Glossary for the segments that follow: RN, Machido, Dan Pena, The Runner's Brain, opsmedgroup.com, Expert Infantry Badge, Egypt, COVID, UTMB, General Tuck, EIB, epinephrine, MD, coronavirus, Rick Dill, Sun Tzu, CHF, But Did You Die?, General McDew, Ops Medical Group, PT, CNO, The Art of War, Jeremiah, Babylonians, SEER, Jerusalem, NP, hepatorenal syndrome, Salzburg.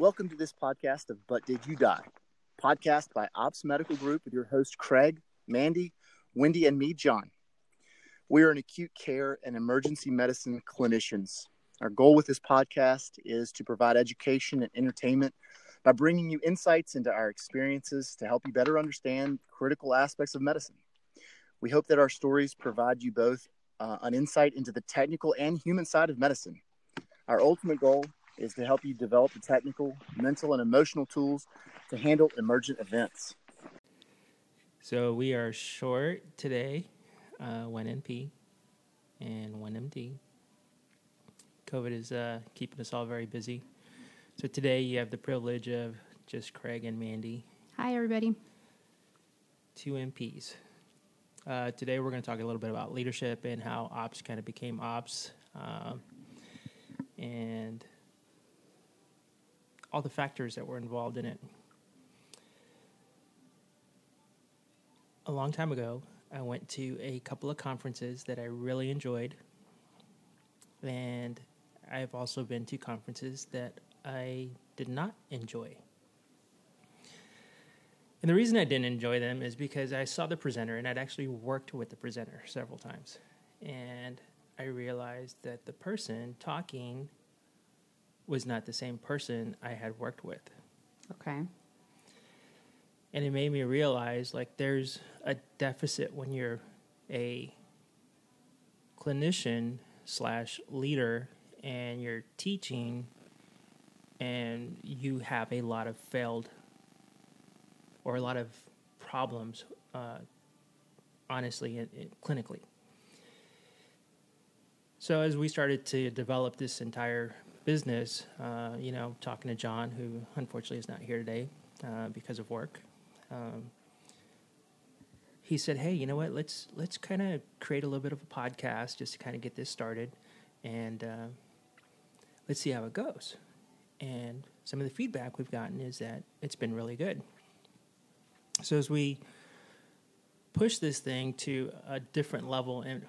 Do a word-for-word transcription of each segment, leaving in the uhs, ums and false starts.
Welcome to this podcast of But Did You Die? Podcast by Ops Medical Group with your host Craig, Mandy, Wendy, and me, John. We are an acute care and emergency medicine clinicians. Our goal with this podcast is to provide education and entertainment by bringing you insights into our experiences to help you better understand critical aspects of medicine. We hope that our stories provide you both uh, an insight into the technical and human side of medicine. Our ultimate goal is to help you develop the technical, mental, and emotional tools to handle emergent events. So we are short today, uh, one N P and one M D. COVID is uh, keeping us all very busy. So today you have the privilege of just Craig and Mandy. Hi, everybody. Two M Ps. Uh, today we're going to talk a little bit about leadership and how ops kind of became ops. Um, and... all the factors that were involved in it. A long time ago, I went to a couple of conferences that I really enjoyed. And I've also been to conferences that I did not enjoy. And the reason I didn't enjoy them is because I saw the presenter and I'd actually worked with the presenter several times. And I realized that the person talking was not the same person I had worked with. Okay. And it made me realize, like, there's a deficit when you're a clinician slash leader and you're teaching and you have a lot of failed or a lot of problems, uh, honestly, and, and clinically. So as we started to develop this entire business, uh, you know, talking to John, who unfortunately is not here today uh, because of work. Um, he said, "Hey, you know what? Let's let's kind of create a little bit of a podcast just to kind of get this started, and uh, let's see how it goes." And some of the feedback we've gotten is that it's been really good. So as we push this thing to a different level, and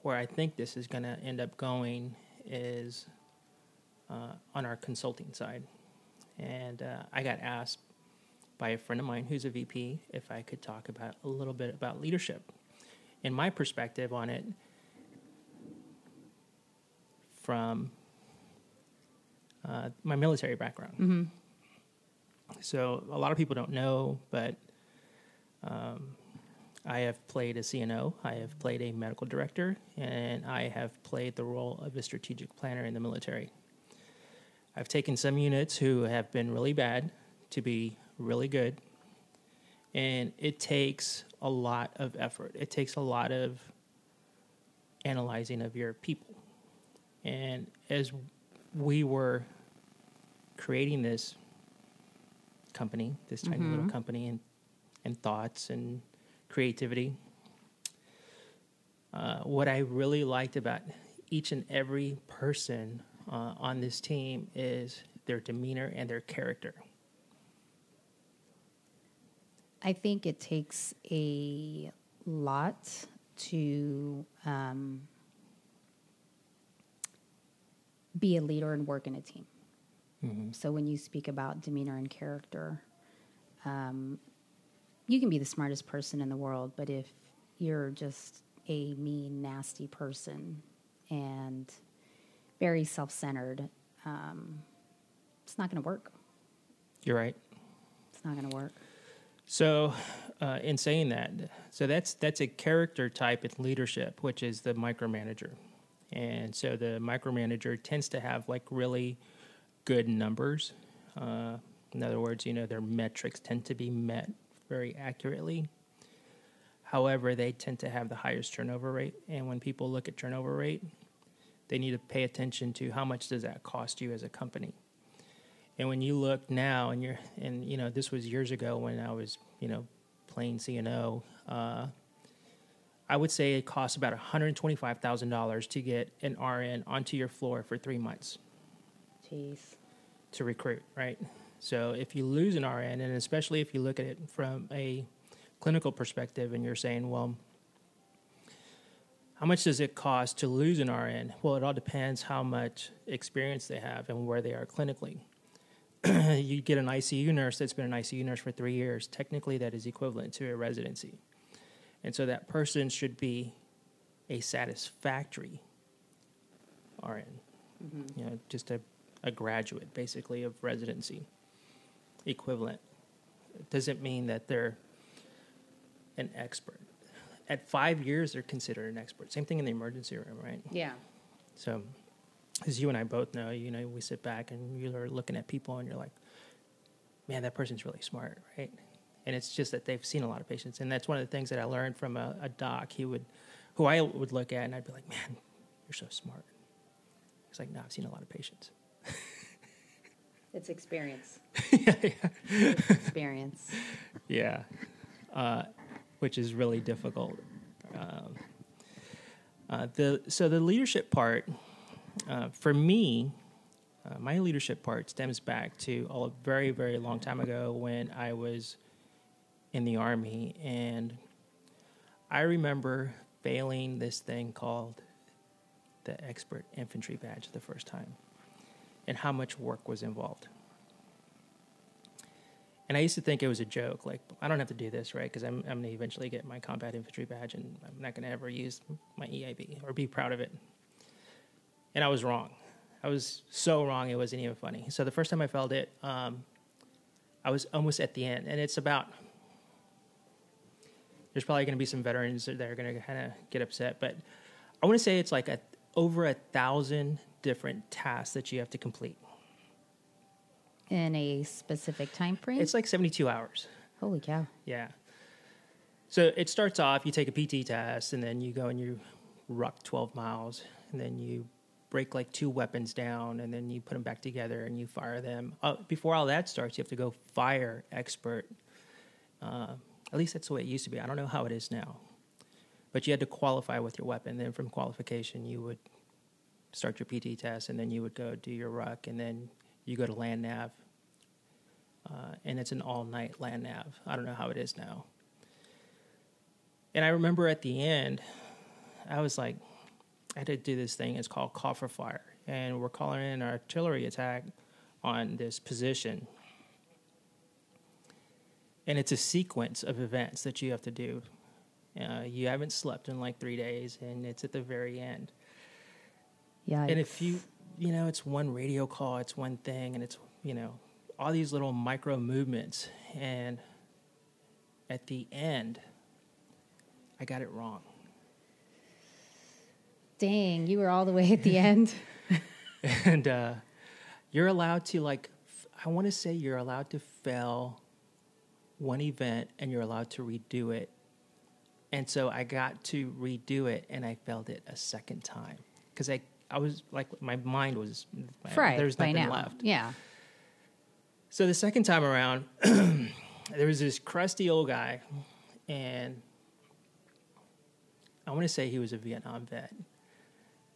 where I think this is going to end up going is Uh, on our consulting side. And uh, I got asked by a friend of mine who's a V P if I could talk about a little bit about leadership and my perspective on it from uh, my military background. Mm-hmm. So a lot of people don't know, but um, I have played a C N O, I have played a medical director, and I have played the role of a strategic planner in the military. I've taken some units who have been really bad to be really good, and it takes a lot of effort. It takes a lot of analyzing of your people. And as we were creating this company, this tiny mm-hmm. little company, and, and thoughts and creativity, uh, what I really liked about each and every person Uh, on this team is their demeanor and their character. I think it takes a lot to um, be a leader and work in a team. Mm-hmm. So when you speak about demeanor and character, um, you can be the smartest person in the world, but if you're just a mean, nasty person and very self-centered, um, it's not going to work. You're right. It's not going to work. So uh, in saying that, so that's that's a character type in leadership, which is the micromanager. And so the micromanager tends to have, like, really good numbers. Uh, in other words, you know, their metrics tend to be met very accurately. However, they tend to have the highest turnover rate. And when people look at turnover rate, they need to pay attention to how much does that cost you as a company. And when you look now, and you're, and you know, this was years ago when I was, you know, playing C N O, uh, I would say it costs about one hundred twenty-five thousand dollars to get an R N onto your floor for three months. Jeez. To recruit, right? So if you lose an R N, and especially if you look at it from a clinical perspective, and you're saying, well, how much does it cost to lose an R N? Well, it all depends how much experience they have and where they are clinically. you get an I C U nurse that's been an I C U nurse for three years. Technically, that is equivalent to a residency. And so that person should be a satisfactory R N, mm-hmm. you know, just a, a graduate, basically, of residency equivalent. It doesn't mean that they're an expert. At five years, they're considered an expert. Same thing in the emergency room, right? Yeah. So, as you and I both know, you know, we sit back and you're looking at people and you're like, man, that person's really smart, right? And it's just that they've seen a lot of patients. And that's one of the things that I learned from a, a doc he would, who I would look at and I'd be like, man, you're so smart. He's like, no, I've seen a lot of patients. It's experience. yeah, yeah. It's experience. Yeah. Uh, which is really difficult. Um, uh, the so the leadership part, uh, for me, uh, my leadership part stems back to a very, very long time ago when I was in the Army, and I remember failing this thing called the Expert Infantry Badge the first time, and how much work was involved. And I used to think it was a joke, like, I don't have to do this, right? Because I'm, I'm going to eventually get my combat infantry badge and I'm not going to ever use my E I B or be proud of it. And I was wrong. I was so wrong, it wasn't even funny. So the first time I failed it, um, I was almost at the end. And it's about, there's probably going to be some veterans that are going to kind of get upset, but I want to say it's like a, over a thousand different tasks that you have to complete. In a specific time frame? It's like seventy-two hours. Holy cow. Yeah. So it starts off, you take a P T test, and then you go and you ruck twelve miles, and then you break like two weapons down, and then you put them back together, and you fire them. Uh, before all that starts, you have to go fire expert. Uh, at least that's the way it used to be. I don't know how it is now. But you had to qualify with your weapon. Then from qualification, you would start your P T test, and then you would go do your ruck, and then you go to land nav, uh, and it's an all-night land nav. I don't know how it is now. And I remember at the end, I was like, I had to do this thing. It's called call for fire, and we're calling in an artillery attack on this position. And it's a sequence of events that you have to do. Uh, you haven't slept in like three days, and it's at the very end. Yeah. And if you... you know, it's one radio call, it's one thing, and it's, you know, all these little micro movements. And at the end, I got it wrong. Dang, you were all the way at the end. And uh, you're allowed to, like, f- I want to say you're allowed to fail one event, and you're allowed to redo it. And so I got to redo it, and I failed it a second time. Because I I was like, my mind was, fried there was nothing by now. left. Yeah. So the second time around, there was this crusty old guy, and I want to say he was a Vietnam vet.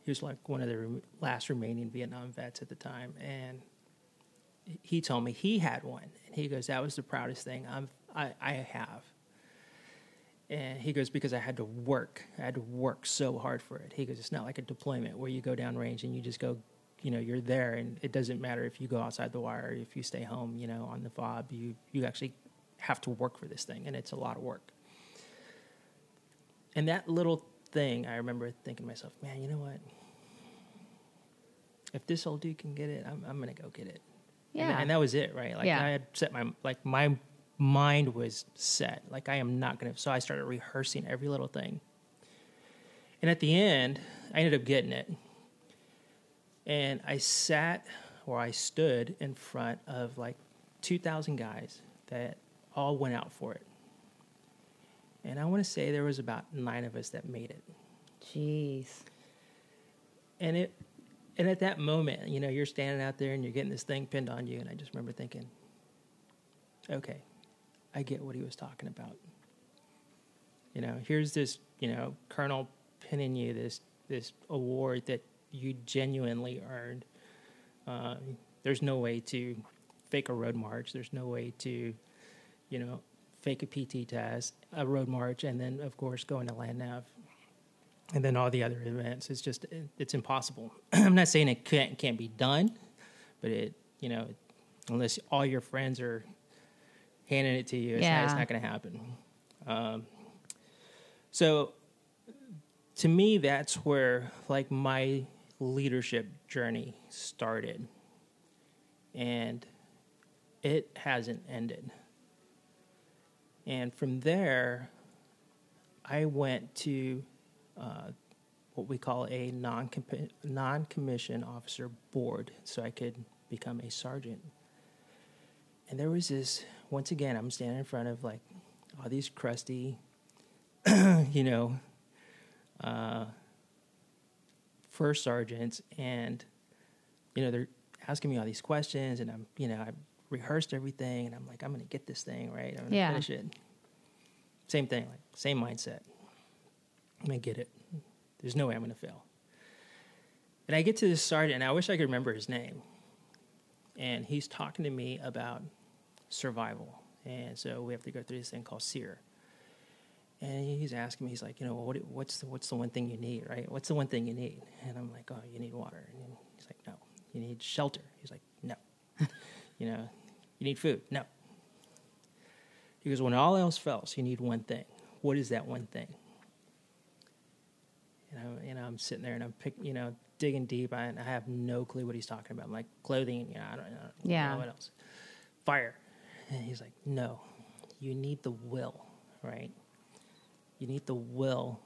He was like one of the re- last remaining Vietnam vets at the time. And he told me he had one. And he goes, that was the proudest thing I'm, I, I have. And he goes, because I had to work. I had to work so hard for it. He goes, it's not like a deployment where you go down range and you just go, you know, you're there. And it doesn't matter if you go outside the wire, if you stay home, you know, on the fob. You, you actually have to work for this thing, and it's a lot of work. And that little thing, I remember thinking to myself, man, you know what? If this old dude can get it, I'm, I'm going to go get it. Yeah. And, and that was it, right? Like, yeah. I had set my, like, my... mind was set, like, I am not gonna. So I started rehearsing every little thing, and at the end I ended up getting it. And I sat, or I stood in front of like two thousand guys that all went out for it, and I want to say there was about nine of us that made it. Jeez. And it, and at that moment, you know, you're standing out there and you're getting this thing pinned on you, and I just remember thinking, okay, I get what he was talking about. You know, here's this, you know, colonel pinning you this this award that you genuinely earned. Uh, there's no way to fake a road march. There's no way to, you know, fake a P T test, a road march, and then, of course, going to land nav, and then all the other events. It's just, it, it's impossible. I'm not saying it can't, can't be done, but it, you know, it, unless all your friends are handing it to you. It's yeah. not, not going to happen. Um, so to me, that's where like my leadership journey started, and it hasn't ended. And from there, I went to uh, what we call a non-comp- non-commissioned officer board so I could become a sergeant. And there was this, once again, I'm standing in front of like all these crusty, you know, uh, first sergeants, and, you know, they're asking me all these questions, and I'm, you know, I rehearsed everything, and I'm like, I'm going to get this thing, right? I'm going to yeah. finish it. Same thing, like same mindset. I'm going to get it. There's no way I'm going to fail. And I get to this sergeant, and I wish I could remember his name. And he's talking to me about survival. And so we have to go through this thing called SEER. And he's asking me, he's like, you know, what, what's the, what's the one thing you need, right? What's the one thing you need? And I'm like, oh, you need water. And he's like, no. You need shelter. He's like, no. You know, you need food. No. He goes, when all else fails, you need one thing. What is that one thing? And I'm, you know, I'm sitting there and I'm pick, you know, digging deep. I, I have no clue what he's talking about. I'm like, clothing, you know, I don't know. Yeah. What else? Fire. And he's like, no, you need the will, right? You need the will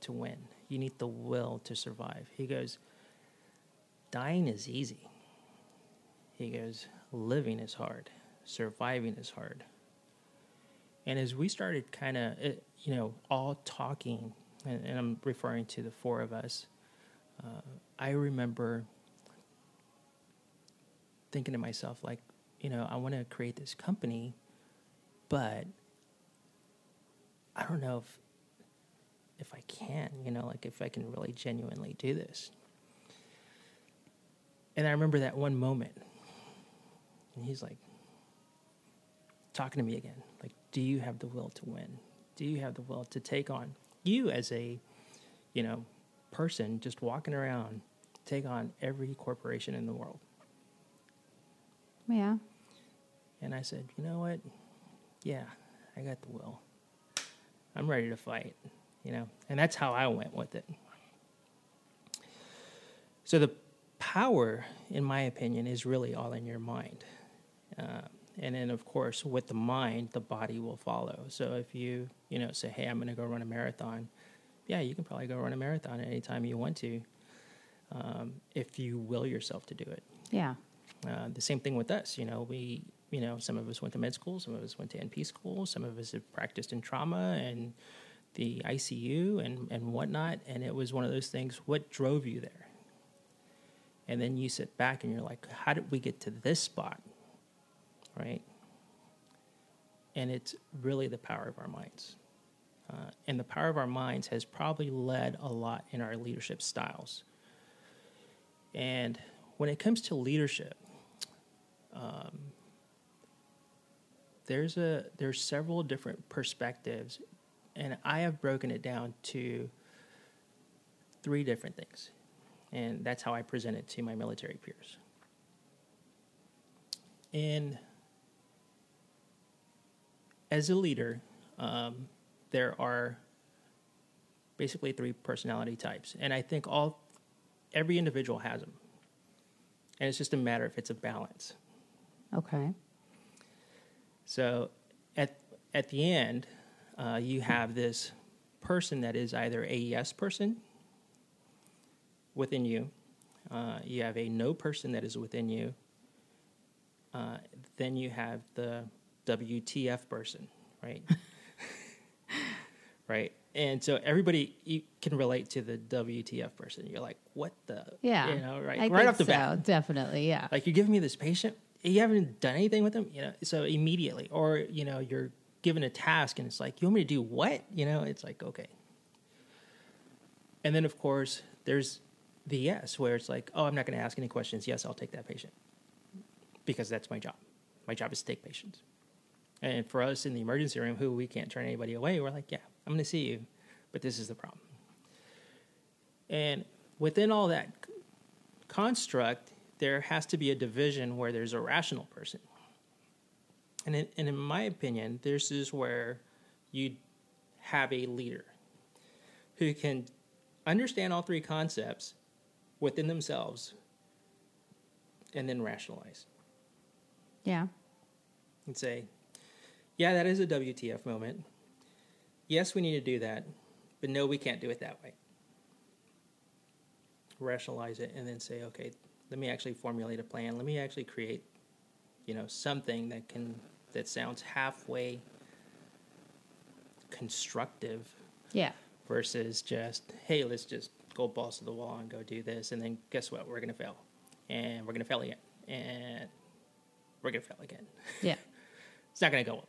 to win. You need the will to survive. He goes, dying is easy. He goes, living is hard. Surviving is hard. And as we started kind of, you know, all talking, and, and I'm referring to the four of us, uh, I remember thinking to myself, like, you know, I want to create this company, but I don't know if if I can, you know, like if I can really genuinely do this. And I remember that one moment, and he's like talking to me again, like, do you have the will to win? Do you have the will to take on you as a, you know, person just walking around, take on every corporation in the world? Yeah. And I said, you know what? Yeah, I got the will. I'm ready to fight, you know, and that's how I went with it. So the power, in my opinion, is really all in your mind. Uh, and then, of course, with the mind, the body will follow. So if you, you know, say, hey, I'm going to go run a marathon, yeah, you can probably go run a marathon anytime you want to, um, if you will yourself to do it. Yeah. Uh, the same thing with us. You know, we, you know, some of us went to med school, some of us went to N P school, some of us have practiced in trauma and the I C U and, and whatnot. And it was one of those things, what drove you there? And then you sit back and you're like, how did we get to this spot, right? And it's really the power of our minds. Uh, and the power of our minds has probably led a lot in our leadership styles. And when it comes to leadership, um, there's a there's several different perspectives, and I have broken it down to three different things. And that's how I present it to my military peers. And as a leader, um, there are basically three personality types. And I think all every individual has them. And it's just a matter if it's a balance. Okay. So at, at the end, uh, you have this person that is either a yes person within you, uh, you have a no person that is within you, uh, then you have the W T F person, right? Right. And so everybody, you can relate to the W T F person. You're like, what the? Yeah. You know, right, I right off the so, bat. Definitely, yeah. Like, you're giving me this patient, you haven't done anything with them, you know, so immediately. Or, you know, you're given a task and it's like, you want me to do what? You know, it's like, okay. And then, of course, there's the yes, where it's like, oh, I'm not going to ask any questions. Yes, I'll take that patient because that's my job. My job is to take patients. And for us in the emergency room, who we can't turn anybody away, we're like, yeah, I'm going to see you, but this is the problem. And within all that construct, there has to be a division where there's a rational person. And in, and in my opinion, this is where you have a leader who can understand all three concepts within themselves and then rationalize. Yeah. And say, yeah, that is a W T F moment. Yes, we need to do that, but no, we can't do it that way. Rationalize it and then say, okay, let me actually formulate a plan. Let me actually create, you know, something that can, that sounds halfway constructive. Yeah. Versus just, hey, let's just go balls to the wall and go do this. And then guess what? We're going to fail. And we're going to fail again. And we're going to fail again. Yeah. It's not going to go well.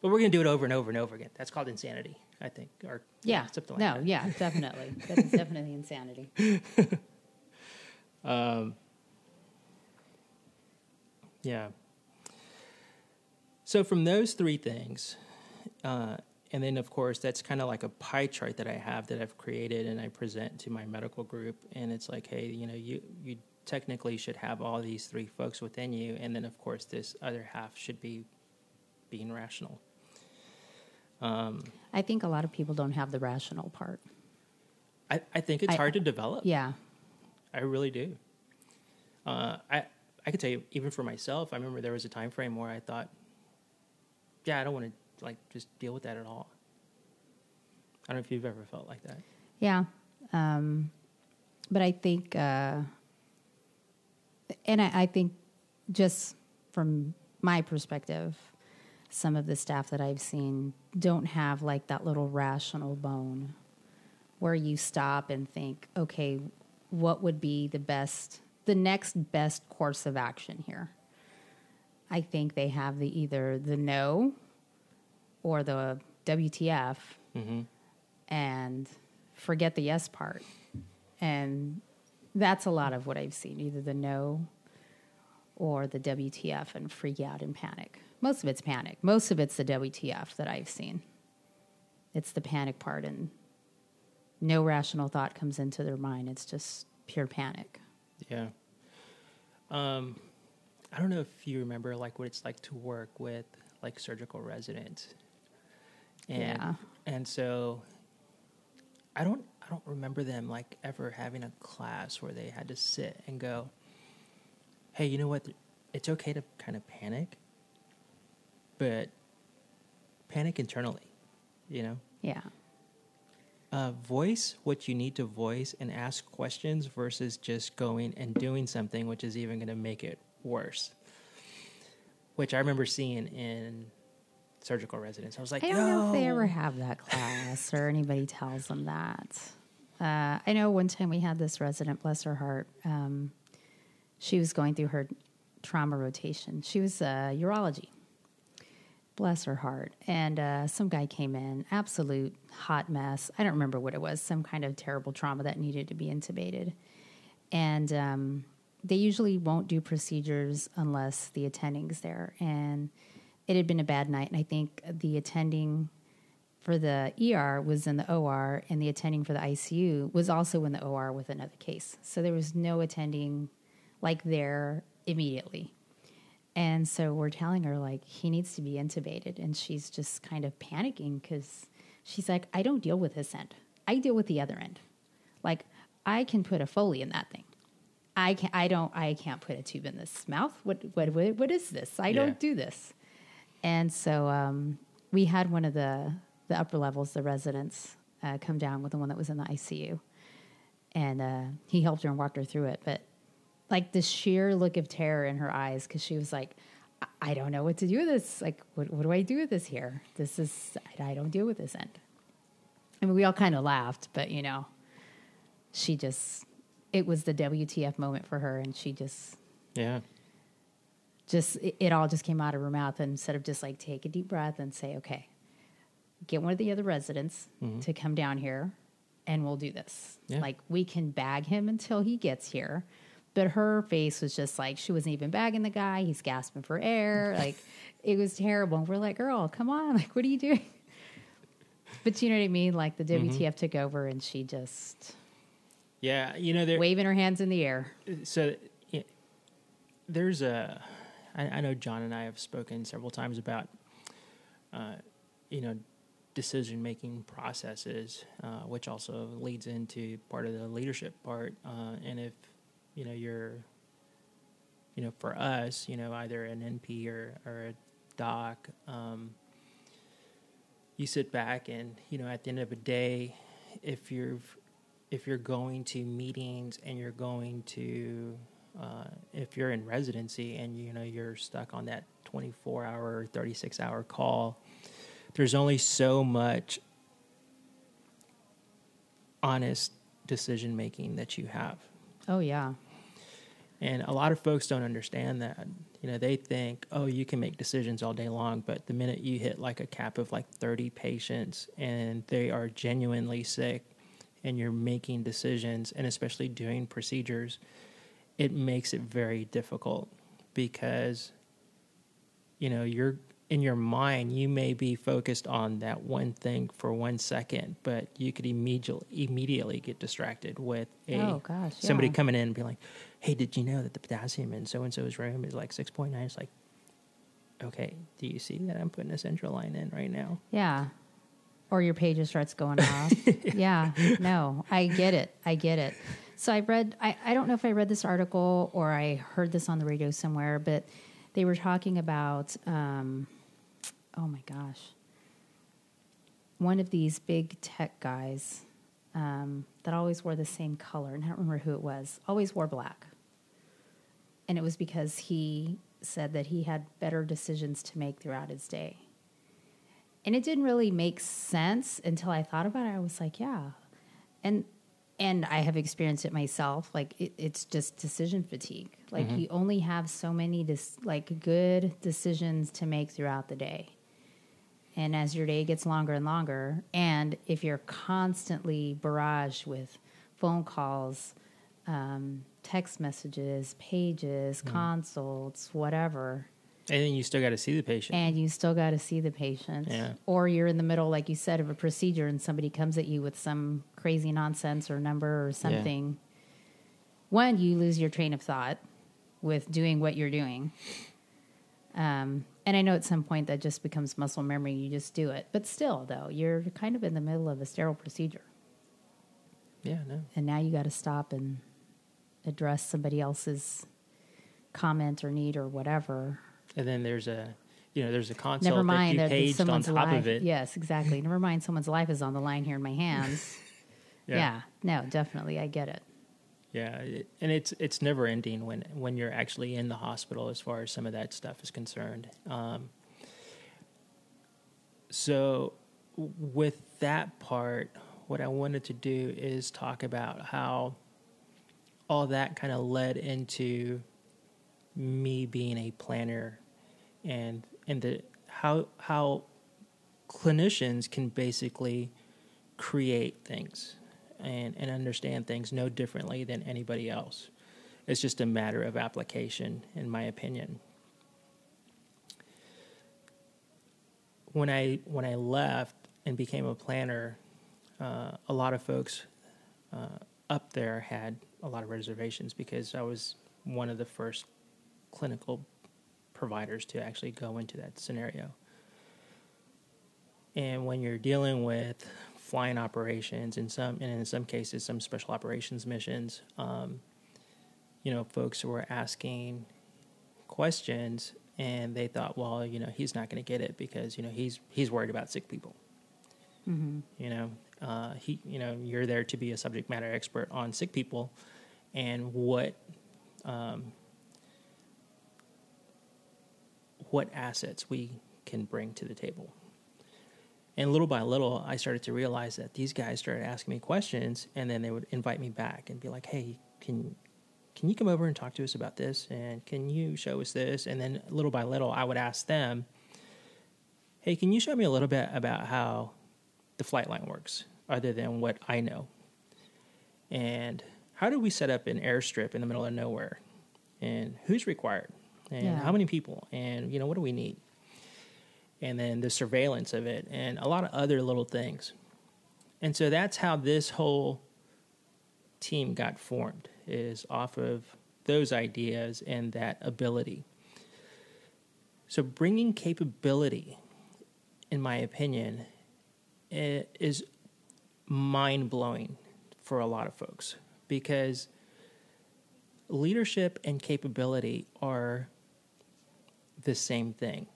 But we're going to do it over and over and over again. That's called insanity, I think. Or yeah. Something like no, that. Yeah, definitely. That's definitely insanity. Um. Yeah. So from those three things, uh, and then, of course, that's kind of like a pie chart that I have that I've created and I present to my medical group. And it's like, hey, you know, you, you technically should have all these three folks within you. And then, of course, this other half should be being rational. Um, I think a lot of people don't have the rational part. I, I think it's I, hard to develop. Yeah. I really do. Uh, I, I could tell you, even for myself, I remember there was a time frame where I thought, yeah, I don't want to, like, just deal with that at all. I don't know if you've ever felt like that. Yeah. Um, but I think, uh, and I, I think just from my perspective, some of the staff that I've seen don't have, like, that little rational bone where you stop and think, okay, what would be the best, the next best course of action here? I think they have the either the no or the W T F, mm-hmm. and forget the yes part. And that's a lot of what I've seen, either the no or the W T F and freak out and panic. Most of it's panic. Most of it's the W T F that I've seen. It's the panic part, and no rational thought comes into their mind. It's just pure panic. Yeah. Um, I don't know if you remember, like, what it's like to work with, like, surgical residents. And, yeah. And so I don't I don't remember them, like, ever having a class where they had to sit and go, hey, you know what? It's okay to kind of panic, but panic internally, you know? Yeah. Uh, voice what you need to voice and ask questions versus just going and doing something, which is even going to make it worse. Which I remember seeing in surgical residents. I was like, I don't no. know if they ever have that class or anybody tells them that. Uh, I know one time we had this resident, bless her heart. Um, she was going through her trauma rotation. She was uh, urology. Bless her heart. And uh, some guy came in, absolute hot mess. I don't remember what it was, some kind of terrible trauma that needed to be intubated. And um, they usually won't do procedures unless the attending's there. And it had been a bad night, and I think the attending for the E R was in the O R, and the attending for the I C U was also in the O R with another case. So there was no attending, like, there immediately. And so we're telling her, like, he needs to be intubated. And she's just kind of panicking because she's like, I don't deal with this end. I deal with the other end. Like, I can put a Foley in that thing. I can't, I don't, I can't put a tube in this mouth. What, what, what, what is this? I yeah. don't do this. And so um, we had one of the, the upper levels, the residents, uh, come down with the one that was in the I C U. And uh, he helped her and walked her through it. But, like, the sheer look of terror in her eyes, because she was like, I-, I don't know what to do with this. Like, what, what do I do with this here? This is, I, I don't deal with this end. I mean, we all kind of laughed, but, you know, she just, it was the W T F moment for her, and she just, yeah, just, it, it all just came out of her mouth, and instead of just, like, take a deep breath and say, okay, get one of the other residents mm-hmm. to come down here, and we'll do this. Yeah. Like, we can bag him until he gets here. But her face was just like, she wasn't even bagging the guy. He's gasping for air. Like, it was terrible. And we're like, girl, come on. Like, what are you doing? But you know what I mean? Like, the W T F mm-hmm. took over, and she just, Yeah, you know, they're waving her hands in the air. So it, there's a, I, I know John and I have spoken several times about, uh, you know, decision-making processes, uh, which also leads into part of the leadership part. Uh, and if, you know, you're, you know, for us, you know, either an N P or, or a doc, um, you sit back and, you know, at the end of the day, if you're if you're going to meetings and you're going to, uh, if you're in residency and, you know, you're stuck on that twenty-four hour, thirty-six hour call, there's only so much honest decision making that you have. Oh, yeah. And a lot of folks don't understand that. You know, they think, oh, you can make decisions all day long, but the minute you hit like a cap of like thirty patients and they are genuinely sick and you're making decisions and especially doing procedures, it makes it very difficult because, you know, you're in your mind, you may be focused on that one thing for one second, but you could immediately immediately get distracted with a oh, gosh, somebody yeah. coming in and being like, hey, did you know that the potassium in so-and-so's room is like six point nine? It's like, okay, do you see that I'm putting a central line in right now? Yeah. Or your pager starts going off. yeah. yeah. No, I get it. I get it. So I read, I, I don't know if I read this article or I heard this on the radio somewhere, but they were talking about, um, oh my gosh, one of these big tech guys um, that always wore the same color, and I don't remember who it was, always wore black. And it was because he said that he had better decisions to make throughout his day. And it didn't really make sense until I thought about it. I was like, yeah. And and I have experienced it myself. Like, it, it's just decision fatigue. Like, mm-hmm. you only have so many dis- like good decisions to make throughout the day. And as your day gets longer and longer, and if you're constantly barraged with phone calls, um, text messages, pages, mm-hmm. consults, whatever... And then you still got to see the patient. And you still got to see the patient. Yeah. Or you're in the middle, like you said, of a procedure and somebody comes at you with some crazy nonsense or number or something. Yeah. One, you lose your train of thought with doing what you're doing. Um, and I know at some point that just becomes muscle memory. You just do it. But still, though, you're kind of in the middle of a sterile procedure. Yeah, no. And now you got to stop and address somebody else's comment or need or whatever. And then there's a, you know, there's a consult Never mind, that you paged on top life. Of it. Yes, exactly. Never mind, someone's life is on the line here in my hands. yeah. yeah. No, definitely. I get it. Yeah. It, and it's it's never ending when, when you're actually in the hospital as far as some of that stuff is concerned. Um, so with that part, what I wanted to do is talk about how all that kind of led into me being a planner and and the how how clinicians can basically create things and, and understand things no differently than anybody else. It's just a matter of application, in my opinion. When I when I left and became a planner, uh, a lot of folks uh, up there had a lot of reservations because I was one of the first clinical providers to actually go into that scenario. And when you're dealing with flying operations and some and in some cases some special operations missions, um, you know, folks were asking questions and they thought, well, you know, he's not going to get it because, you know, he's he's worried about sick people. Mm-hmm. You know, uh, he you know you're there to be a subject matter expert on sick people and what. Um, what assets we can bring to the table. And little by little, I started to realize that these guys started asking me questions, and then they would invite me back and be like, hey, can can you come over and talk to us about this? And can you show us this? And then little by little, I would ask them, hey, can you show me a little bit about how the flight line works, other than what I know? And how do we set up an airstrip in the middle of nowhere? And who's required? And yeah. how many people, and, you know, what do we need? And then the surveillance of it, and a lot of other little things. And so that's how this whole team got formed, is off of those ideas and that ability. So bringing capability, in my opinion, is mind-blowing for a lot of folks, because leadership and capability are the same thing,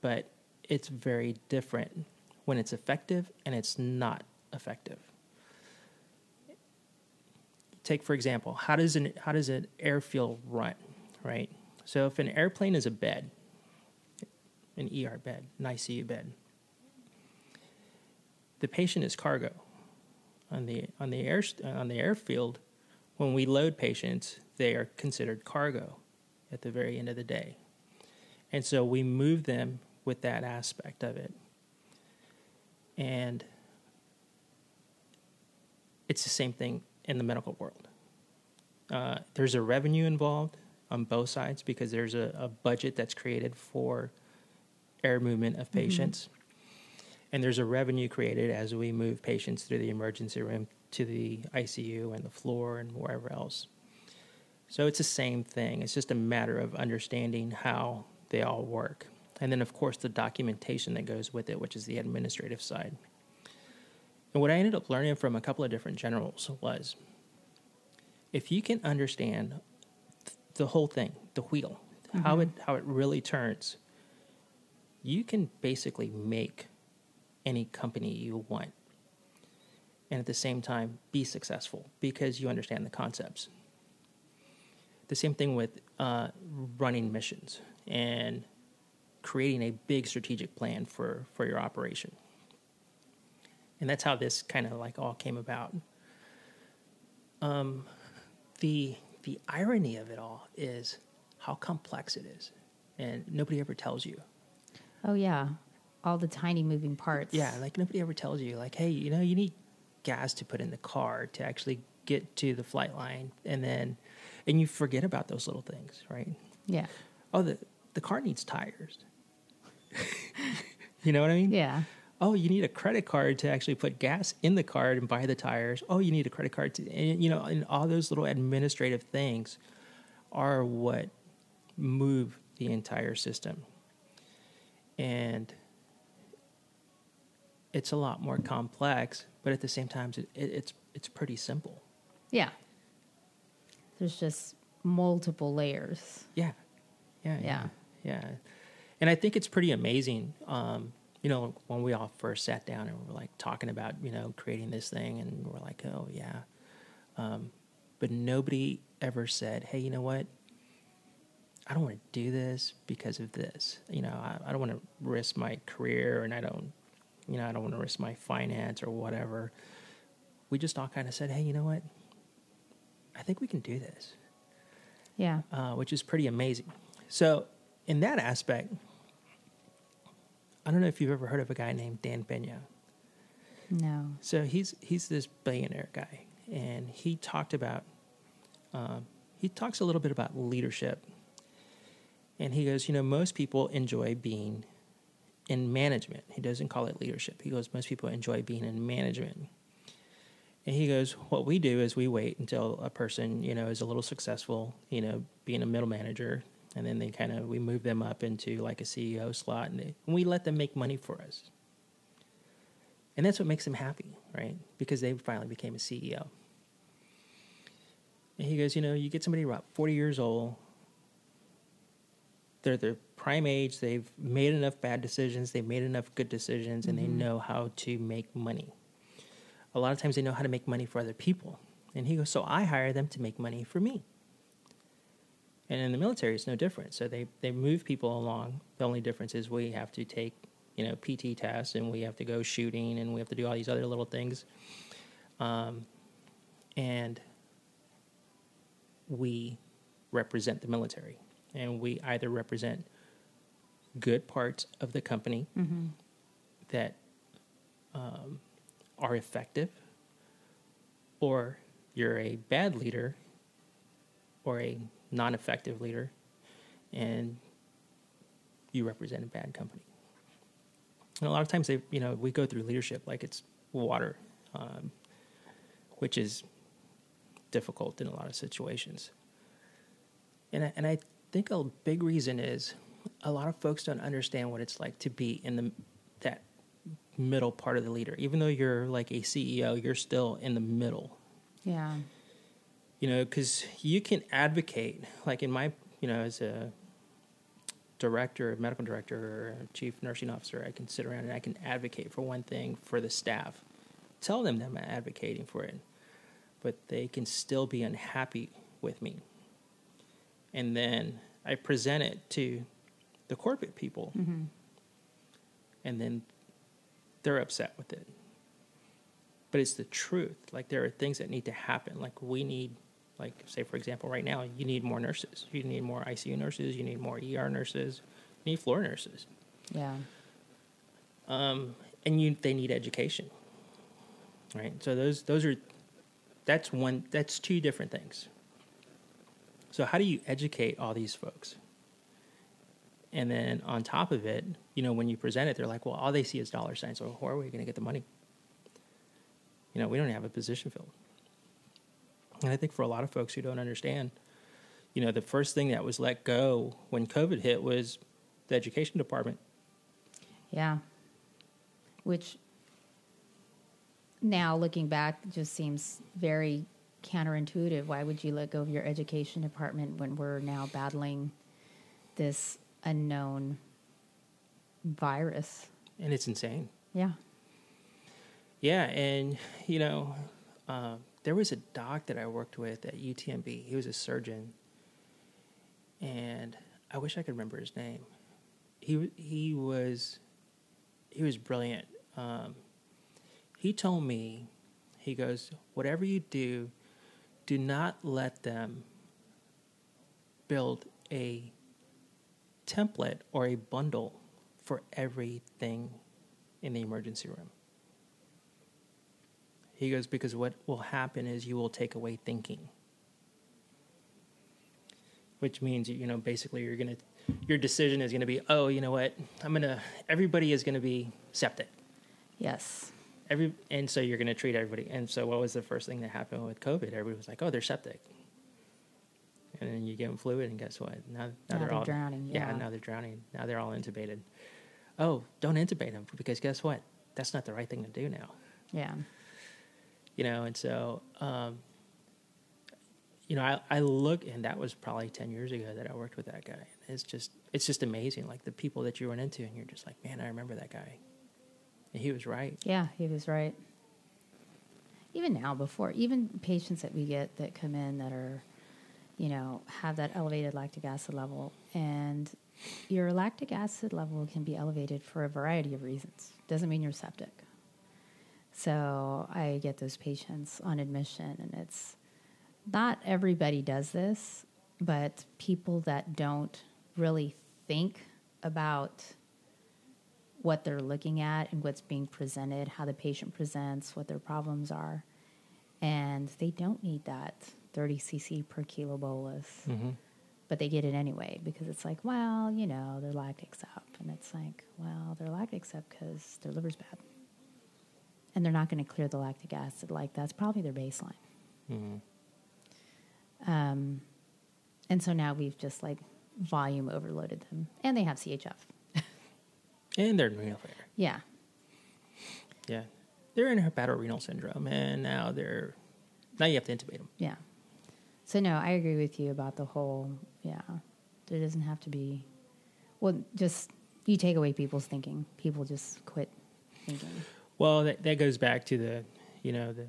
but it's very different when it's effective and it's not effective. Take, for example, how does an how does an airfield run, right? So if an airplane is a bed, an E R bed, an I C U bed, the patient is cargo. On the on the air on the airfield, when we load patients, they are considered cargo at the very end of the day, and so we move them with that aspect of it. And it's the same thing in the medical world. Uh, there's a revenue involved on both sides, because there's a, a budget that's created for air movement of patients. Mm-hmm. And there's a revenue created as we move patients through the emergency room to the I C U and the floor and wherever else. So it's the same thing. It's just a matter of understanding how they all work. And then, of course, the documentation that goes with it, which is the administrative side. And what I ended up learning from a couple of different generals was, if you can understand th- the whole thing, the wheel, mm-hmm. how it how it really turns, you can basically make any company you want, and at the same time be successful because you understand the concepts. The same thing with uh, running missions and creating a big strategic plan for, for your operation. And that's how this kind of like all came about. Um, the the irony of it all is how complex it is, and nobody ever tells you. Oh, yeah. All the tiny moving parts. Yeah, like nobody ever tells you, like, hey, you know, you need gas to put in the car to actually get to the flight line. And then, and you forget about those little things, right? Yeah. Oh, the, the car needs tires. You know what I mean? Yeah. Oh, you need a credit card to actually put gas in the car and buy the tires. Oh, you need a credit card to, and, you know, and all those little administrative things are what move the entire system. And it's a lot more complex, but at the same time, it, it, it's it's pretty simple. Yeah. There's just multiple layers. Yeah. Yeah. Yeah. Yeah. yeah. And I think it's pretty amazing, um, you know, when we all first sat down and we were like talking about, you know, creating this thing, and we're like, oh, yeah. Um, but nobody ever said, hey, you know what? I don't want to do this because of this. You know, I, I don't want to risk my career, and I don't. You know, I don't want to risk my finance or whatever. We just all kind of said, hey, you know what? I think we can do this. Yeah. Uh, which is pretty amazing. So in that aspect, I don't know if you've ever heard of a guy named Dan Pena. No. So he's he's this billionaire guy. And he talked about, um, he talks a little bit about leadership. And he goes, you know, most people enjoy being in management. He doesn't call it leadership. He goes, most people enjoy being in management. And he goes, what we do is we wait until a person, you know, is a little successful, you know, being a middle manager. And then they kind of, we move them up into like a C E O slot, and, they, and we let them make money for us. And that's what makes them happy, right? Because they finally became a C E O. And he goes, you know, you get somebody about forty years old, they're the prime age, they've made enough bad decisions, they've made enough good decisions, and mm-hmm. they know how to make money. A lot of times they know how to make money for other people. And he goes, so I hire them to make money for me. And in the military, it's no different. So they, they move people along. The only difference is we have to take, you know, P T tests, and we have to go shooting, and we have to do all these other little things. Um, and we represent the military. And we either represent good parts of the company mm-hmm. that um, are effective, or you're a bad leader or a non-effective leader, and you represent a bad company. And a lot of times, they, you know, we go through leadership like it's water, um, which is difficult in a lot of situations. And I, and I think a big reason is a lot of folks don't understand what it's like to be in the that middle part of the leader. Even though you're like a C E O, you're still in the middle. Yeah. You know, because you can advocate, like in my, you know, as a director, medical director, or chief nursing officer, I can sit around and I can advocate for one thing for the staff. Tell them that I'm advocating for it, but they can still be unhappy with me. And then I present it to the corporate people, mm-hmm. and then they're upset with it. But it's the truth. Like, there are things that need to happen. Like, we need, like, say, for example, right now, you need more nurses. You need more I C U nurses. You need more E R nurses. You need floor nurses. Yeah. Um, and you, they need education. Right? So those those are, that's one, that's two different things. So how do you educate all these folks? And then on top of it, you know, when you present it, they're like, well, all they see is dollar signs. So where are we going to get the money? You know, we don't have a position filled. And I think for a lot of folks who don't understand, you know, the first thing that was let go when COVID hit was the education department. Yeah. Which now looking back just seems very counterintuitive. Why would you let go of your education department when we're now battling this unknown virus? And it's insane. Yeah. Yeah, and, you know, uh, there was a doc that I worked with at U T M B. He was a surgeon, and I wish I could remember his name. He he was he was brilliant. Um, he told me, he goes, whatever you do, do not let them build a template or a bundle for everything in the emergency room. He goes, because what will happen is you will take away thinking, which means, you know, basically you're going to, your decision is going to be, oh, you know what, I'm going to, everybody is going to be septic. Yes. Every, and so you're going to treat everybody. And so what was the first thing that happened with COVID? Everybody was like, oh, they're septic. And then you give them fluid and guess what? Now, now, now they're, they're all drowning. Yeah. yeah. Now they're drowning. Now they're all intubated. Oh, don't intubate them because guess what? That's not the right thing to do now. Yeah. You know, and so, um, you know, I, I look, and that was probably ten years ago that I worked with that guy. It's just, it's just amazing. Like the people that you run into and you're just like, man, I remember that guy. And he was right. Yeah, he was right. Even now before, even patients that we get that come in that are, you know, have that elevated lactic acid level, and your lactic acid level can be elevated for a variety of reasons. Doesn't mean you're septic. So I get those patients on admission, and it's not everybody does this, but people that don't really think about what they're looking at and what's being presented, how the patient presents, what their problems are, and they don't need that thirty cc per kilo bolus, mm-hmm. but they get it anyway because it's like, well, you know, their lactic's up, and it's like, well, their lactic's up because their liver's bad. And they're not going to clear the lactic acid. Like, that's probably their baseline. Mm-hmm. Um, and so now we've just, like, volume overloaded them. And they have C H F. And they're renal failure. Yeah. Yeah. They're in hepatorenal syndrome, and now they're... Now you have to intubate them. Yeah. So, no, I agree with you about the whole... Yeah. There doesn't have to be... Well, just... You take away people's thinking. People just quit thinking. Well, that, that goes back to the, you know, the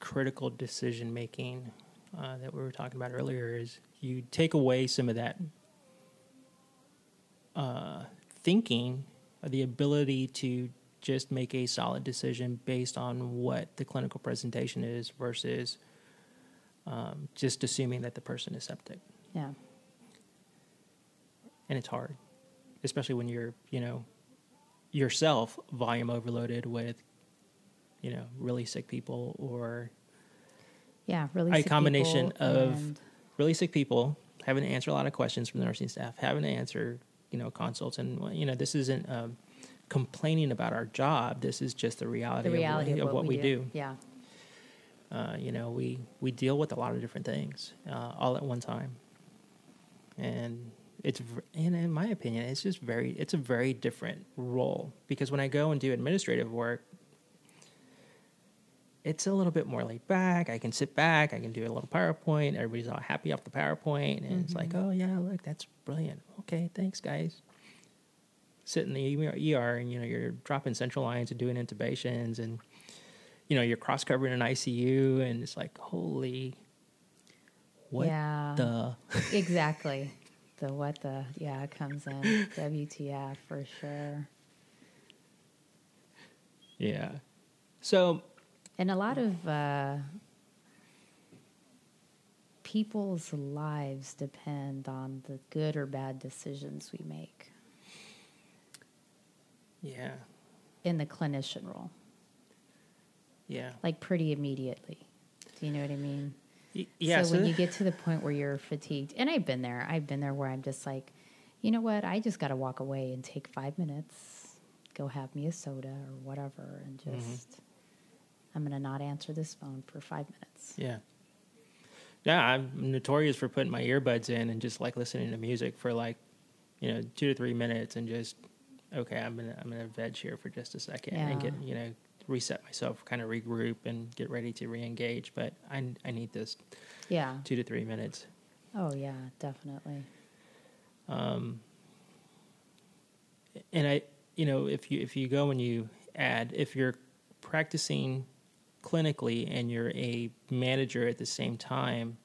critical decision making uh, that we were talking about earlier. Is you take away some of that uh, thinking, or the ability to just make a solid decision based on what the clinical presentation is versus um, just assuming that the person is septic. Yeah. And it's hard, especially when you're, you know, yourself volume overloaded with, you know, really sick people or yeah, really a sick combination of really sick people having to answer a lot of questions from the nursing staff, having to answer, you know, consults, and you know, this isn't um, complaining about our job. This is just the reality, the reality of, of what, of what we, we do. do. Yeah, Uh, you know, we, we deal with a lot of different things uh, all at one time. And it's, and in my opinion, it's just very, it's a very different role, because when I go and do administrative work, it's a little bit more laid back. I can sit back. I can do a little PowerPoint. Everybody's all happy off the PowerPoint. And mm-hmm. it's like, oh, yeah, look, that's brilliant. Okay, thanks, guys. Sit in the E R and, you know, you're dropping central lines and doing intubations and, you know, you're cross-covering an I C U. And it's like, holy, what yeah, the? Exactly. The what the, yeah, it comes in. W T F for sure. Yeah. So... And a lot of uh, people's lives depend on the good or bad decisions we make. Yeah. In the clinician role. Yeah. Like pretty immediately. Do you know what I mean? Y- yeah. So, so when you get to the point where you're fatigued, and I've been there, I've been there where I'm just like, you know what, I just got to walk away and take five minutes, go have me a soda or whatever, and just... Mm-hmm. I'm going to not answer this phone for five minutes. Yeah. Yeah, I'm notorious for putting my earbuds in and just, like, listening to music for, like, you know, two to three minutes and just, okay, I'm going to I'm gonna veg here for just a second yeah. and get, you know, reset myself, kind of regroup and get ready to re-engage. But I, I need this yeah. two to three minutes. Oh, yeah, definitely. Um, and I, you know, if you if you go and you add, if you're practicing... clinically and you're a manager at the same time,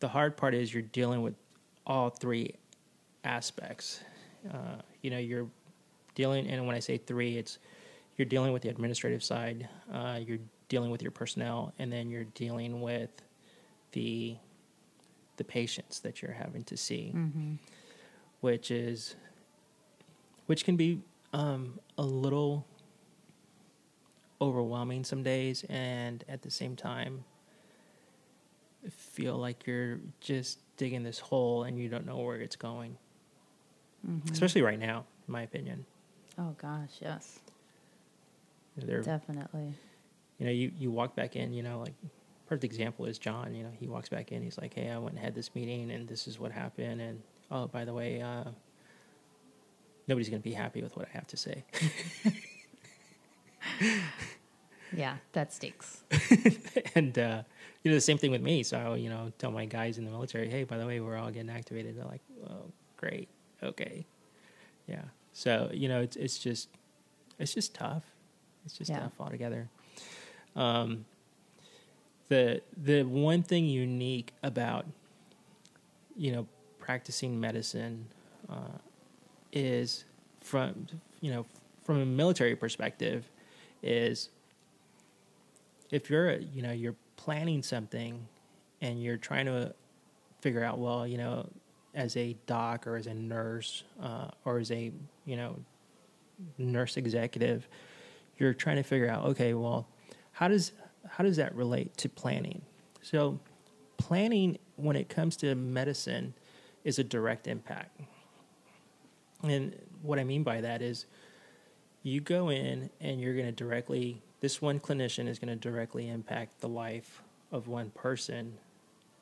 the hard part is you're dealing with all three aspects. Uh, you know, you're dealing, and when I say three, it's you're dealing with the administrative side, uh, you're dealing with your personnel, and then you're dealing with the the patients that you're having to see, mm-hmm. which is which can be um, a little overwhelming some days, and at the same time feel like you're just digging this hole and you don't know where it's going. Mm-hmm. Especially right now, in my opinion. Oh gosh, yes. They're, Definitely. You know, you, you walk back in, you know, like perfect example is John, you know, he walks back in, he's like, hey, I went and had this meeting and this is what happened, and oh, by the way, uh, nobody's going to be happy with what I have to say. Yeah, that stinks. And, uh, you know, the same thing with me. So I, you know, tell my guys in the military, hey, by the way, we're all getting activated. They're like, oh, great. Okay. Yeah. So, you know, it's, it's just, it's just tough. It's just yeah. tough altogether. Um, the, the one thing unique about, you know, practicing medicine, uh, is from, you know, from a military perspective, is if you're, you know, you're planning something and you're trying to figure out, well, you know, as a doc or as a nurse, uh, or as a, you know, nurse executive, you're trying to figure out, okay, well, how does, how does that relate to planning? So planning when it comes to medicine is a direct impact. And what I mean by that is, you go in and you're going to directly, this one clinician is going to directly impact the life of one person